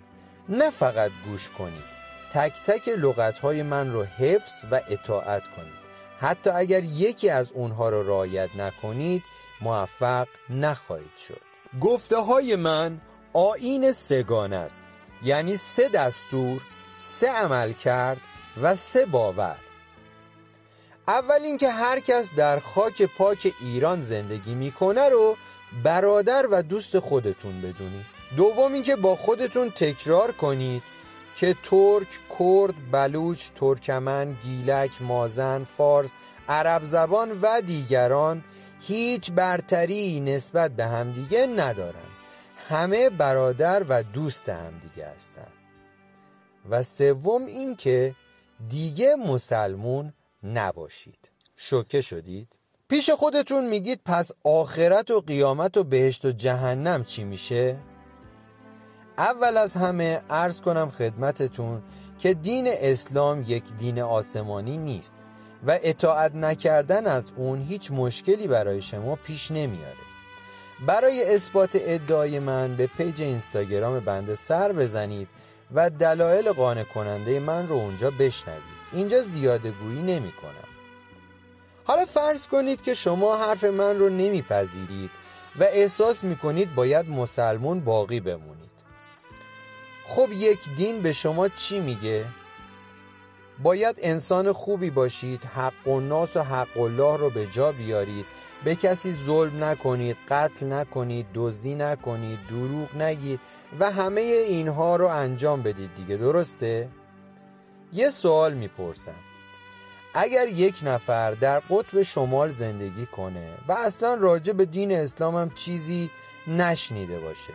نه فقط گوش کنید، تک تک لغت‌های من رو حفظ و اطاعت کنید. حتی اگر یکی از اونها رو رعایت نکنید موفق نخواهید شد. گفته‌های من آیین سه گانه است، یعنی سه دستور، سه عمل کرد و سه باور. اول اینکه هر کس در خاک پاک ایران زندگی میکنه رو برادر و دوست خودتون بدونید. دوم اینکه با خودتون تکرار کنید که ترک، کرد، بلوچ، ترکمن، گیلک، مازن، فارس، عرب زبان و دیگران هیچ برتری نسبت به همدیگه ندارند. همه برادر و دوست همدیگه هستند. و سوم این که دیگه مسلمون نباشید. شوکه شدید؟ پیش خودتون میگید پس آخرت و قیامت و بهشت و جهنم چی میشه؟ اول از همه عرض کنم خدمتتون که دین اسلام یک دین آسمانی نیست و اطاعت نکردن از اون هیچ مشکلی برای شما پیش نمیاره. برای اثبات ادعای من به پیج اینستاگرام بنده سر بزنید و دلایل قانع کننده من رو اونجا بشنوید. اینجا زیاده گویی نمی کنم. حالا فرض کنید که شما حرف من رو نمیپذیرید و احساس میکنید باید مسلمون باقی بمونید. خب یک دین به شما چی میگه؟ باید انسان خوبی باشید، حق و ناس و حق الله رو به جا بیارید، به کسی ظلم نکنید، قتل نکنید، دزدی نکنید، دروغ نگید و همه اینها رو انجام بدید دیگه، درسته؟ یه سوال میپرسم. اگر یک نفر در قطب شمال زندگی کنه و اصلا راجع به دین اسلام هم چیزی نشنیده باشه،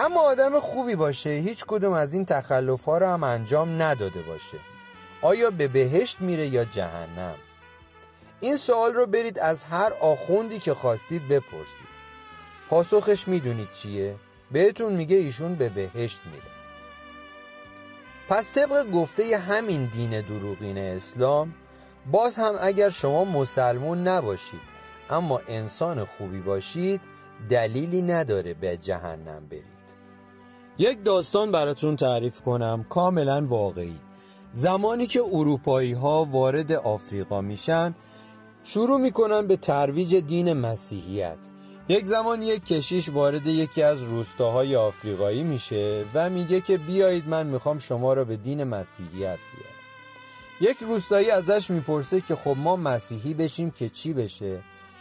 اما آدم خوبی باشه، هیچ کدوم از این تخلف ها رو هم انجام نداده باشه، آیا به بهشت میره یا جهنم؟ این سوال رو برید از هر آخوندی که خواستید بپرسید. پاسخش میدونید چیه؟ بهتون میگه ایشون به بهشت میره. پس طبق گفته همین دین دروغین اسلام، باز هم اگر شما مسلمون نباشید اما انسان خوبی باشید، دلیلی نداره به جهنم برید. یک داستان براتون تعریف کنم، کاملا واقعی. زمانی که اروپایی ها وارد آفریقا میشن، شروع میکنن به ترویج دین مسیحیت. یک زمان یک کشیش وارد یکی از روستاهای آفریقایی میشه و میگه که بیایید من میخوام شما را به دین مسیحیت بیارم. یک روستایی ازش میپرسه که خب ما مسیحی بشیم که چی بشه؟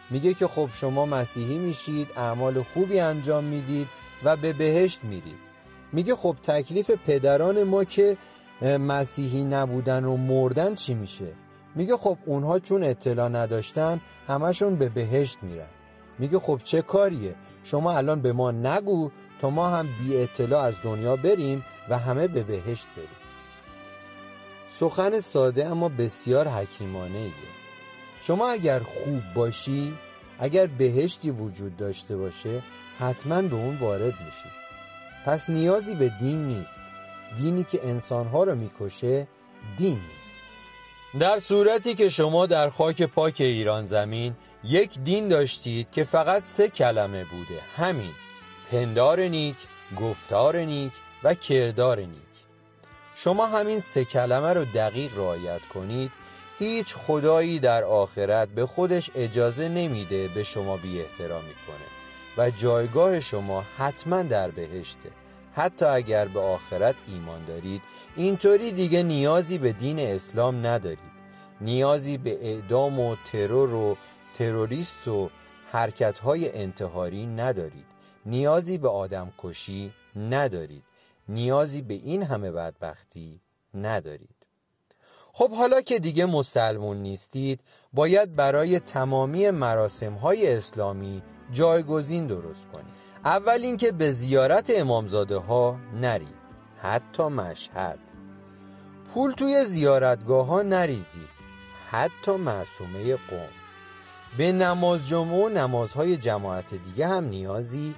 میگه که خب شما مسیحی میشید، اعمال خوبی انجام میدید و به بهشت میرید. میگه خب تکلیف پدران ما که مسیحی نبودن و مردن چی میشه؟ میگه خب اونها چون اطلاع نداشتن همشون به بهشت میرن. میگه خب چه کاریه؟ شما الان به ما نگو تا ما هم بی اطلاع از دنیا بریم و همه به بهشت بریم. سخن ساده اما بسیار حکیمانه‌ایه. شما اگر خوب باشی، اگر بهشتی وجود داشته باشه، حتما به اون وارد میشی. پس نیازی به دین نیست. دینی که انسانها رو میکشه دین نیست. در صورتی که شما در خاک پاک ایران زمین یک دین داشتید که فقط سه کلمه بوده، همین: پندار نیک، گفتار نیک و کردار نیک. شما همین سه کلمه رو دقیق رعایت کنید، هیچ خدایی در آخرت به خودش اجازه نمیده به شما بی احترامی کنه و جایگاه شما حتما در بهشته، حتی اگر به آخرت ایمان دارید. اینطوری دیگه نیازی به دین اسلام ندارید، نیازی به اعدام و ترور و تروریست و حرکت‌های انتحاری ندارید، نیازی به آدم کشی ندارید، نیازی به این همه بدبختی ندارید. خب حالا که دیگه مسلمون نیستید، باید برای تمامی مراسم‌های اسلامی جایگزین درست کنید. اول اینکه به زیارت امامزاده ها نرید، حتی مشهد. پول توی زیارتگاه ها نریزید، حتی معصومه قم. به نماز جمعه و نمازهای جماعت دیگه هم نیازی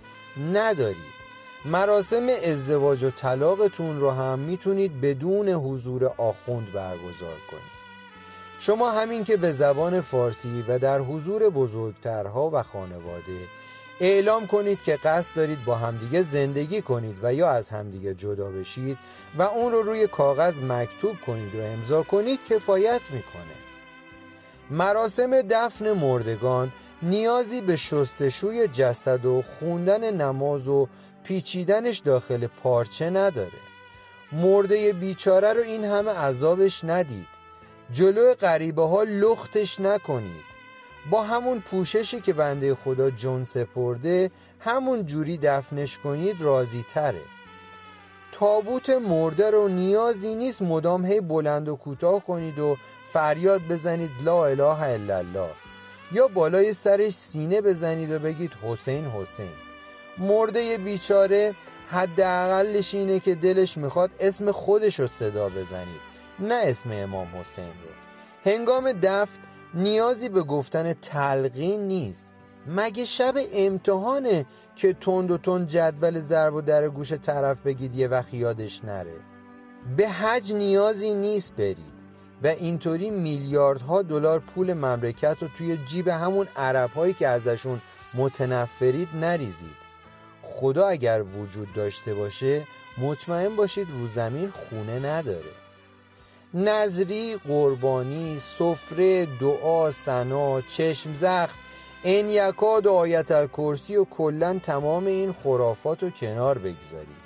ندارید. مراسم ازدواج و طلاقتون رو هم میتونید بدون حضور آخوند برگزار کنید. شما همین که به زبان فارسی و در حضور بزرگترها و خانواده اعلام کنید که قصد دارید با همدیگه زندگی کنید و یا از همدیگه جدا بشید و اون رو روی کاغذ مکتوب کنید و امضا کنید کفایت میکنه. مراسم دفن مردگان نیازی به شستشوی جسد و خوندن نماز و پیچیدنش داخل پارچه نداره. مرده بیچاره رو این همه عذابش ندید. جلو غریبه ها لختش نکنید. با همون پوششی که بنده خدا جون سپرده همون جوری دفنش کنید، راضی تره. تابوت مرده رو نیازی نیست مدام هی بلند و کوتاه کنید و فریاد بزنید لا اله الا الله. یا بالای سرش سینه بزنید و بگید حسین حسین. مرده بیچاره حداقلش اینه که دلش میخواد اسم خودش رو صدا بزنید، نه اسم امام حسین رو. هنگام دفن نیازی به گفتن تلقین نیست. مگه شب امتحانه که تند و تند جدول ضرب و در گوش طرف بگید یه وقت یادش نره. به حج نیازی نیست برید و اینطوری میلیاردها دلار پول مملکت رو توی جیب همون عرب هایی که ازشون متنفرید نریزید. خدا اگر وجود داشته باشه مطمئن باشید رو زمین خونه نداره. نظری، قربانی، سفره، دعا، ثنا، چشم زخم، این یکاد و آیت الکرسی و کلن تمام این خرافات رو کنار بگذارید.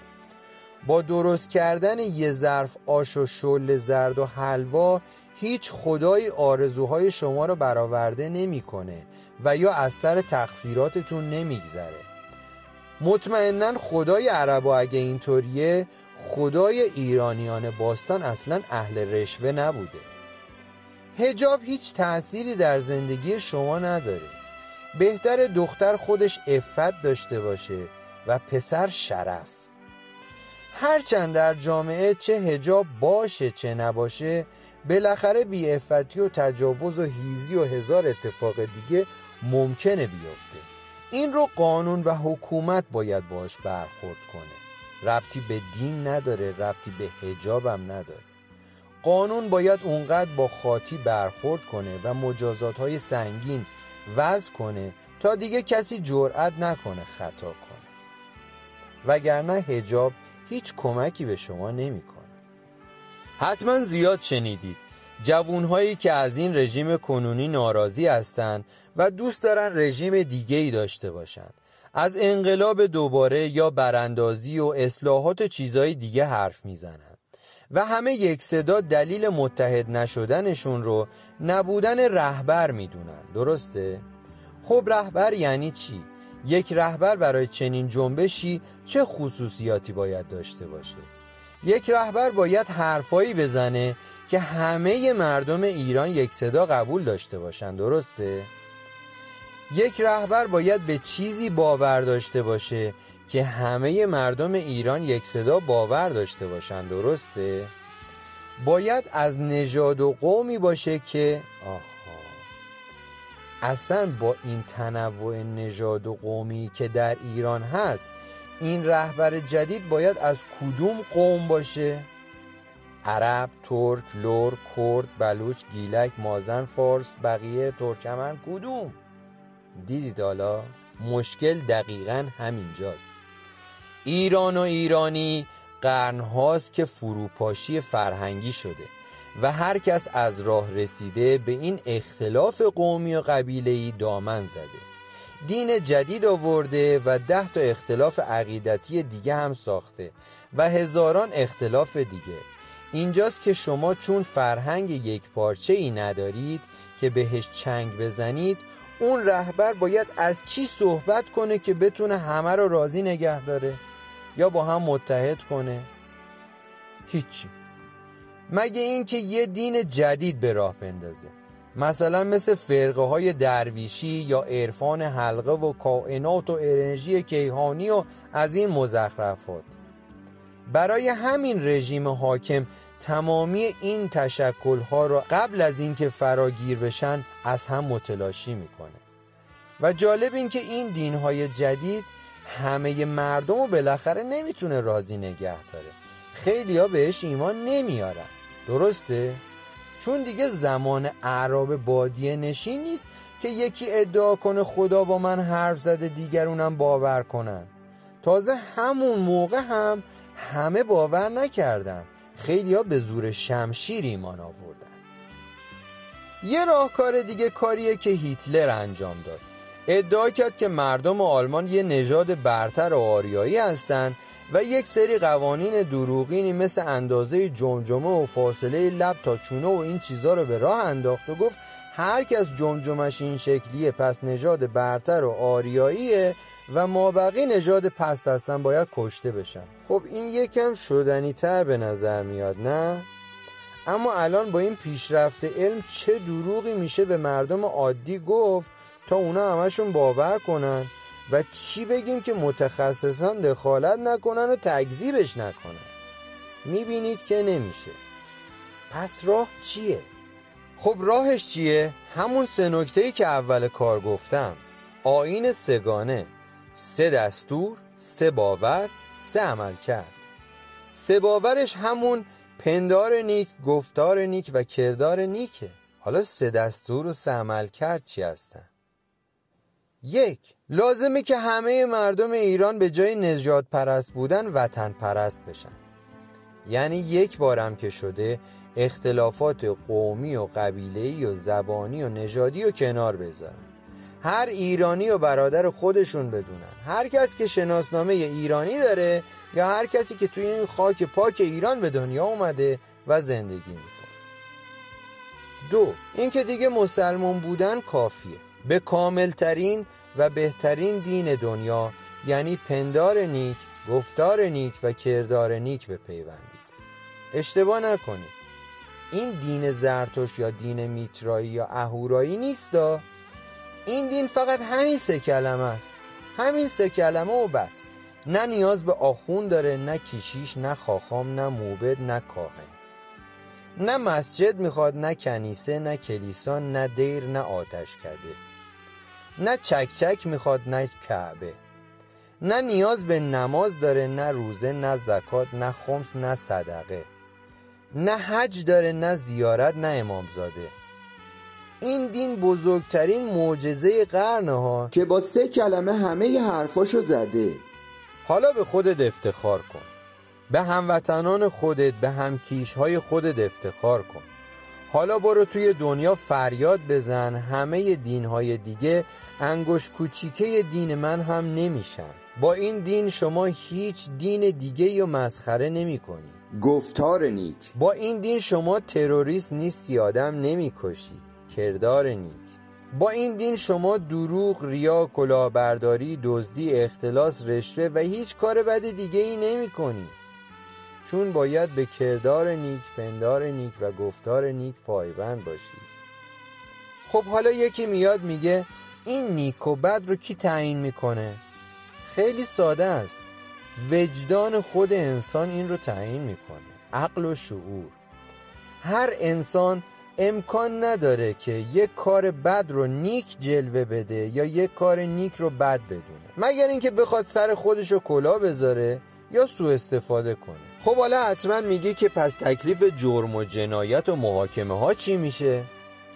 با درست کردن یه ظرف آش و شل زرد و حلوا هیچ خدای آرزوهای شما رو برآورده نمی‌کنه و یا از سر تقصیراتتون نمیگذره. مطمئنن خدای عربا اگه اینطوریه، خدای ایرانیان باستان اصلا اهل رشوه نبوده. حجاب هیچ تأثیری در زندگی شما نداره. بهتر دختر خودش عفت داشته باشه و پسر شرف. هرچند در جامعه چه حجاب باشه چه نباشه، بالاخره بیعفتی و تجاوز و هیزی و هزار اتفاق دیگه ممکنه بیفته. این رو قانون و حکومت باید باش برخورد کنه. ربطی به دین نداره، ربطی به حجابم نداره. قانون باید اونقدر با خاطی برخورد کنه و مجازات‌های سنگین وضع کنه تا دیگه کسی جرئت نکنه خطا کنه، وگرنه حجاب هیچ کمکی به شما نمی‌کنه. حتما زیاد شنیدید جوانهایی که از این رژیم کنونی ناراضی هستند و دوست دارن رژیم دیگه‌ای داشته باشن، از انقلاب دوباره یا براندازی و اصلاحات چیزهای دیگه حرف میزنن و همه یک صدا دلیل متحد نشدنشون رو نبودن رهبر میدونن. درسته؟ خب رهبر یعنی چی؟ یک رهبر برای چنین جنبشی چه خصوصیاتی باید داشته باشه؟ یک رهبر باید حرفایی بزنه که همه مردم ایران یک صدا قبول داشته باشن. درسته؟ یک رهبر باید به چیزی باور داشته باشه که همه مردم ایران یک صدا باور داشته باشن. درسته؟ باید از نژاد و قومی باشه که آها اصلا با این تنوع نژاد و قومی که در ایران هست، این رهبر جدید باید از کدوم قوم باشه؟ عرب، ترک، لور، کرد، بلوچ، گیلک، مازن، فارس، بقیه، ترکمن، کدوم؟ دیدید حالا؟ مشکل دقیقاً همینجاست. ایران و ایرانی قرنهاست که فروپاشی فرهنگی شده و هر کس از راه رسیده به این اختلاف قومی و قبیله‌ای دامن زده. دین جدید آورده و ده تا اختلاف عقیدتی دیگه هم ساخته و هزاران اختلاف دیگه. اینجاست که شما چون فرهنگ یک پارچه ای ندارید که بهش چنگ بزنید، اون رهبر باید از چی صحبت کنه که بتونه همه رو راضی نگه داره یا با هم متحد کنه؟ هیچی. مگه این که یه دین جدید به راه بندازه، مثلا مثل فرقه های درویشی یا عرفان حلقه و کائنات و انرژی کیهانی و از این مزخرفات. برای همین رژیم حاکم تمامی این تشکل ها را قبل از اینکه فراگیر بشن از هم متلاشی میکنه. و جالب این که این دین های جدید همه مردم رو بالاخره نمیتونه راضی نگه داره. خیلی ها بهش ایمان نمیارن. درسته؟ چون دیگه زمان اعراب بادیه نشین نیست که یکی ادعا کنه خدا با من حرف زده دیگرونم باور کنن. تازه همون موقع هم همه باور نکردن، خیلی ها به زور شمشیر ایمان آوردن. یه راهکار دیگه کاریه که هیتلر انجام داد. ادعا کرد که مردم آلمان یه نژاد برتر و آریایی هستن و یک سری قوانین دروغینی مثل اندازه جمجمه و فاصله لب تا چونه و این چیزا رو به راه انداخت و گفت هر کس جمجمش این شکلیه پس نژاد برتر و آریاییه و مابقی نژاد پست هستن باید کشته بشن. خب این یکم شدنی تر به نظر میاد، نه؟ اما الان با این پیشرفت علم چه دروغی میشه به مردم عادی گفت تا اونا همشون باور کنن و چی بگیم که متخصصان دخالت نکنن و تکذیبش نکنن. میبینید که نمیشه. پس راه چیه؟ خب راهش چیه؟ همون سه نکته‌ای که اول کار گفتم. آیین سه گانه، سه دستور، سه باور، سه عمل کرد. سه باورش همون پندار نیک، گفتار نیک و کردار نیکه. حالا سه دستور و سه عمل کرد چی هستن؟ یک، لازمه که همه مردم ایران به جای نژاد پرست بودن وطن پرست بشن. یعنی یک بارم که شده اختلافات قومی و قبیله‌ای و زبانی و نژادی رو کنار بذارن. هر ایرانی و برادر خودشون بدونن. هر کس که شناسنامه ایرانی داره یا هر کسی که توی این خاک پاک ایران به دنیا اومده و زندگی میکنه. دو، این که دیگه مسلمان بودن کافیه. به کاملترین و بهترین دین دنیا یعنی پندار نیک، گفتار نیک و کردار نیک بپیوندید. اشتباه نکنید، این دین زرتشت یا دین میترایی یا اهورایی نیستا. این دین فقط همین سه کلمه است، همین سه کلمه و بس. نه نیاز به آخوند داره، نه کشیش، نه خاخام، نه موبد، نه کاهن. نه مسجد میخواد، نه کنیسه، نه کلیسا، نه دیر، نه آتش کده، نه چکچک میخواد، نه کعبه. نه نیاز به نماز داره، نه روزه، نه زکات، نه خمس، نه صدقه. نه حج داره، نه زیارت، نه امامزاده. این دین بزرگترین معجزه قرنه ها که با سه کلمه همه ی حرفاشو زده. حالا به خودت افتخار کن، به هموطنان خودت، به همکیشهای خودت افتخار کن. حالا برو توی دنیا فریاد بزن همه دینهای دیگه انگوش کوچیکه دین من هم نمیشن. با این دین شما هیچ دین دیگه یا مسخره نمی کنی. گفتار نیک، با این دین شما تروریست نیستی، آدم نمی کشی. کردار نیک، با این دین شما دروغ، ریا، کلاهبرداری، دزدی، اختلاس، رشوه و هیچ کار بد دیگه ای نمی کنی. چون باید به کردار نیک، پندار نیک و گفتار نیک پایبند باشی. خب حالا یکی میاد میگه این نیک و بد رو کی تعیین میکنه؟ خیلی ساده است. وجدان خود انسان این رو تعیین میکنه، عقل و شعور. هر انسان امکان نداره که یک کار بد رو نیک جلوه بده یا یک کار نیک رو بد بدونه، مگر اینکه بخواد سر خودش رو کلا بذاره یا سوء استفاده کنه. خب حالا حتما میگه که پس تکلیف جرم و جنایت و محاکمه ها چی میشه؟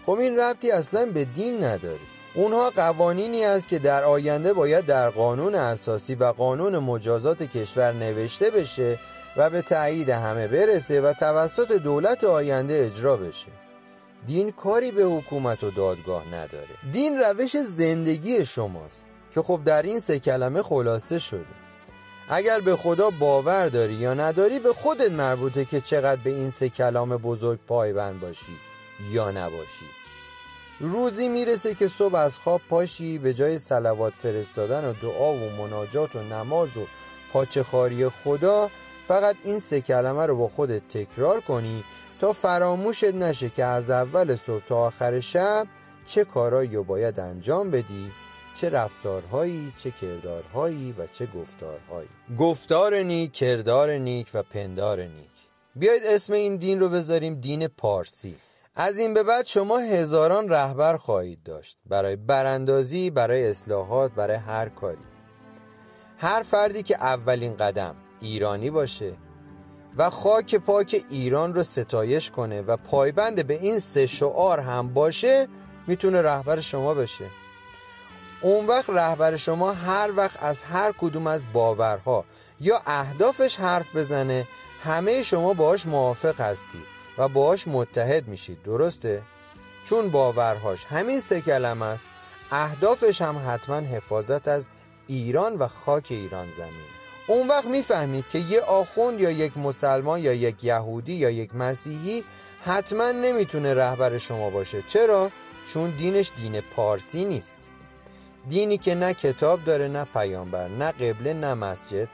خب این ربطی اصلا به دین نداره. اونها قوانینی است که در آینده باید در قانون اساسی و قانون مجازات کشور نوشته بشه و به تایید همه برسه و توسط دولت آینده اجرا بشه. دین کاری به حکومت و دادگاه نداره. دین روش زندگی شماست که خب در این سه کلمه خلاصه شده. اگر به خدا باور داری یا نداری به خودت مربوطه که چقدر به این سه کلام بزرگ پایبند باشی یا نباشی. روزی میرسه که صبح از خواب پاشی به جای صلوات فرستادن و دعا و مناجات و نماز و پاچه‌خواری خدا فقط این سه کلمه رو با خودت تکرار کنی تا فراموشت نشه که از اول صبح تا آخر شب چه کارایی رو باید انجام بدی، چه رفتارهایی، چه کردارهایی و چه گفتارهایی. گفتار نیک، کردار نیک و پندار نیک. بیایید اسم این دین رو بذاریم دین پارسی. از این به بعد شما هزاران رهبر خواهید داشت برای براندازی، برای اصلاحات، برای هر کاری. هر فردی که اولین قدم ایرانی باشه و خاک پاک ایران رو ستایش کنه و پایبند به این سه شعار هم باشه میتونه رهبر شما بشه. اون وقت رهبر شما هر وقت از هر کدوم از باورها یا اهدافش حرف بزنه همه شما باهاش موافق هستید و باهاش متحد میشید. درسته؟ چون باورهاش همین سه کلمه است، اهدافش هم حتما حفاظت از ایران و خاک ایران زمین. اون وقت میفهمید که یه آخوند یا یک مسلمان یا یک یهودی یا یک مسیحی حتما نمیتونه رهبر شما باشه. چرا؟ چون دینش دین پارسی نیست. دینی که نه کتاب داره، نه پیامبر، نه قبله، نه مسجد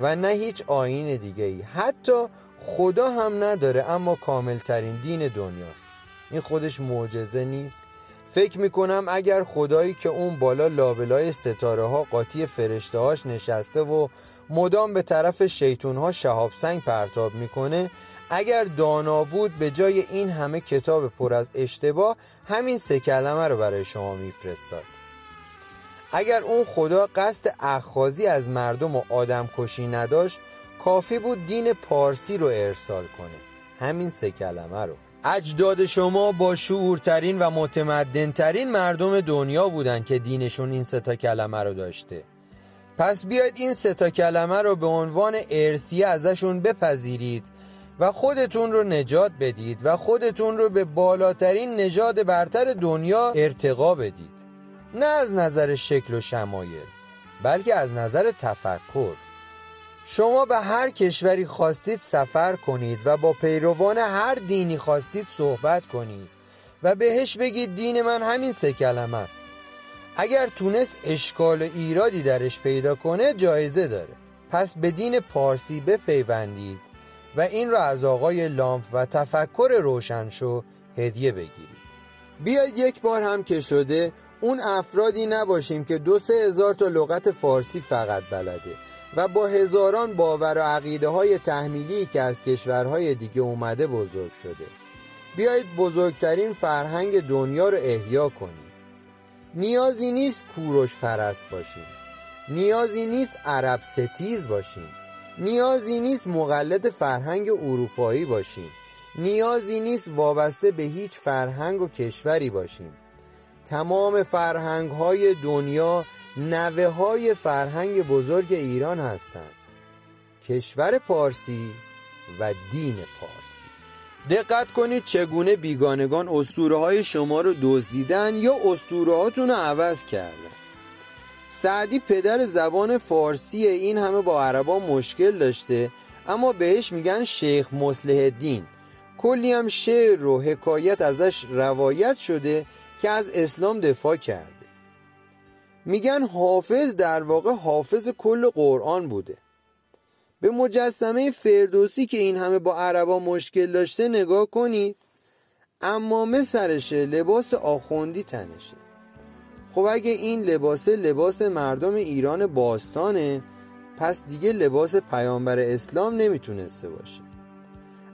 و نه هیچ آیین دیگه‌ای، حتی خدا هم نداره، اما کاملترین دین دنیاست. این خودش معجزه نیست؟ فکر میکنم اگر خدایی که اون بالا لابلای ستاره ها قاطی فرشته هاش نشسته و مدام به طرف شیطون ها شهاب سنگ پرتاب میکنه، اگر دانا بود به جای این همه کتاب پر از اشتباه همین سه کلمه رو برای شما میفرستاد. اگر اون خدا قصد اخاذی از مردم و آدم کشی نداشت، کافی بود دین پارسی رو ارسال کنه، همین سه کلمه رو. اجداد شما با شعورترین و متمدنترین مردم دنیا بودن که دینشون این سه تا کلمه رو داشته. پس بیاید این سه تا کلمه رو به عنوان ارثیه ازشون بپذیرید و خودتون رو نجات بدید و خودتون رو به بالاترین نژاد برتر دنیا ارتقا بدید، نه از نظر شکل و شمایل، بلکه از نظر تفکر. شما به هر کشوری خواستید سفر کنید و با پیروان هر دینی خواستید صحبت کنید و بهش بگید دین من همین سه کلمه است. اگر تونست اشکال و ایرادی درش پیدا کنه جایزه داره. پس به دین پارسی بپیوندید و این را از آقای لامپ و تفکر روشنشو هدیه بگیرید. بیاید یک بار هم که شده اون افرادی نباشیم که دو سه هزار تا لغت فارسی فقط بلده و با هزاران باور و عقیده های تحمیلی که از کشورهای دیگه اومده بزرگ شده. بیایید بزرگترین فرهنگ دنیا رو احیا کنیم. نیازی نیست کوروش پرست باشیم، نیازی نیست عرب ستیز باشیم، نیازی نیست مقلد فرهنگ اروپایی باشیم، نیازی نیست وابسته به هیچ فرهنگ و کشوری باشیم. تمام فرهنگ های دنیا نوه های فرهنگ بزرگ ایران هستند، کشور پارسی و دین پارسی. دقت کنید چگونه بیگانگان اسطوره های شما رو دزدیدن یا اسطوره هاتون رو عوض کردن. سعدی پدر زبان فارسی، این همه با عربا مشکل داشته اما بهش میگن شیخ مصلح الدین. کلی هم شعر و حکایت ازش روایت شده که از اسلام دفاع کرد. میگن حافظ در واقع حافظ کل قرآن بوده. به مجسمه فردوسی که این همه با عربا مشکل داشته نگاه کنید، عمامه سرشه، لباس آخوندی تنشه. خب اگه این لباسه لباس مردم ایران باستانه، پس دیگه لباس پیامبر اسلام نمیتونسته باشه.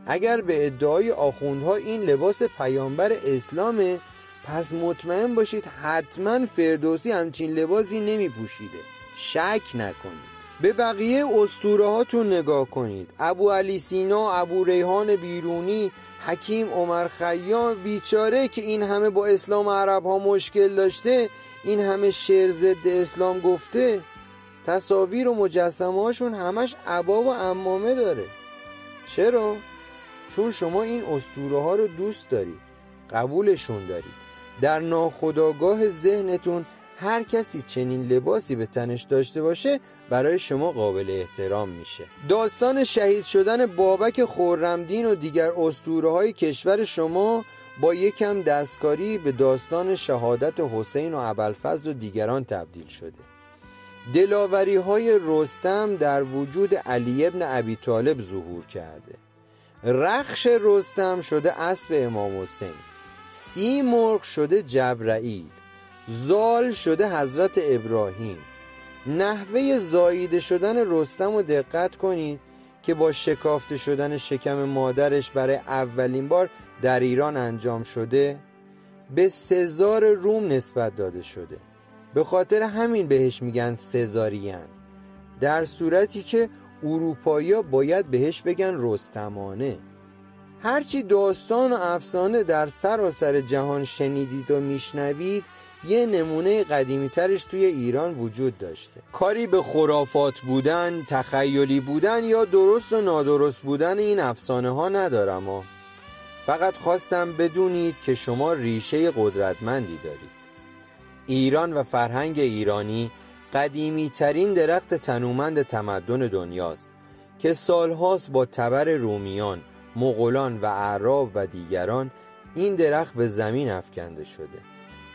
اگر به ادعای آخوندها این لباس پیامبر اسلامه، پس مطمئن باشید حتما فردوسی همچین لباسی نمی پوشیده. شک نکنید. به بقیه اسطوره هاتون نگاه کنید. ابو علی سینا، ابو ریحان بیرونی، حکیم عمر خیام، بیچاره که این همه با اسلام عرب ها مشکل داشته، این همه شعر ضد اسلام گفته. تصاویر و مجسمه هاشون همش عبا و عمامه داره. چرا؟ چون شما این اسطوره ها رو دوست دارید، قبولشون دارید. در ناخودآگاه ذهنتون هر کسی چنین لباسی به تنش داشته باشه برای شما قابل احترام میشه. داستان شهید شدن بابک خرمدین و دیگر اسطوره‌های کشور شما با یکم دستکاری به داستان شهادت حسین و ابوالفضل و دیگران تبدیل شده. دلاوری‌های رستم در وجود علی ابن ابی طالب ظهور کرده. رخش رستم شده اسب امام حسین، سی مرغ شده جبرائیل، زال شده حضرت ابراهیم. نحوه زاییده شدن رستم رو دقت کنید که با شکافته شدن شکم مادرش برای اولین بار در ایران انجام شده، به سزار روم نسبت داده شده. به خاطر همین بهش میگن سزارین، در صورتی که اروپایی‌ها باید بهش بگن رستمانه. هرچی داستان و افسانه در سراسر جهان شنیدید و میشنوید، یه نمونه قدیمی ترش توی ایران وجود داشته. کاری به خرافات بودن، تخیلی بودن یا درست و نادرست بودن این افسانه ها ندارم ها. فقط خواستم بدونید که شما ریشه قدرتمندی دارید. ایران و فرهنگ ایرانی قدیمی ترین درخت تنومند تمدن دنیاست که سالهاست با تبر رومیان، مغولان و اعراب و دیگران این درخت به زمین افکنده شده.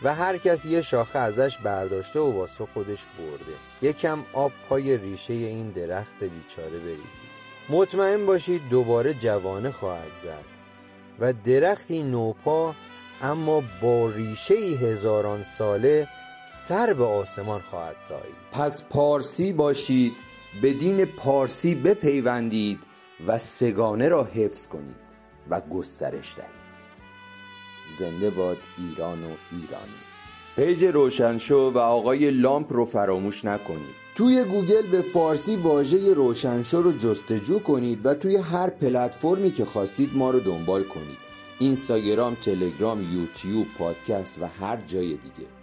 و هر کس یه شاخه ازش برداشته و واسه خودش برده. یکم آب پای ریشه این درخت بیچاره بریزید، مطمئن باشید دوباره جوانه خواهد زد و درختی نوپا اما با ریشه هزاران ساله سر به آسمان خواهد سایید. پس پارسی باشید، به دین پارسی بپیوندید و سگانه را حفظ کنید و گسترش دهید. زنده باد ایران و ایرانی. پیج روشنشو و آقای لامپ رو فراموش نکنید. توی گوگل به فارسی واژه روشنشو رو جستجو کنید و توی هر پلتفرمی که خواستید ما رو دنبال کنید. اینستاگرام، تلگرام، یوتیوب، پادکست و هر جای دیگه.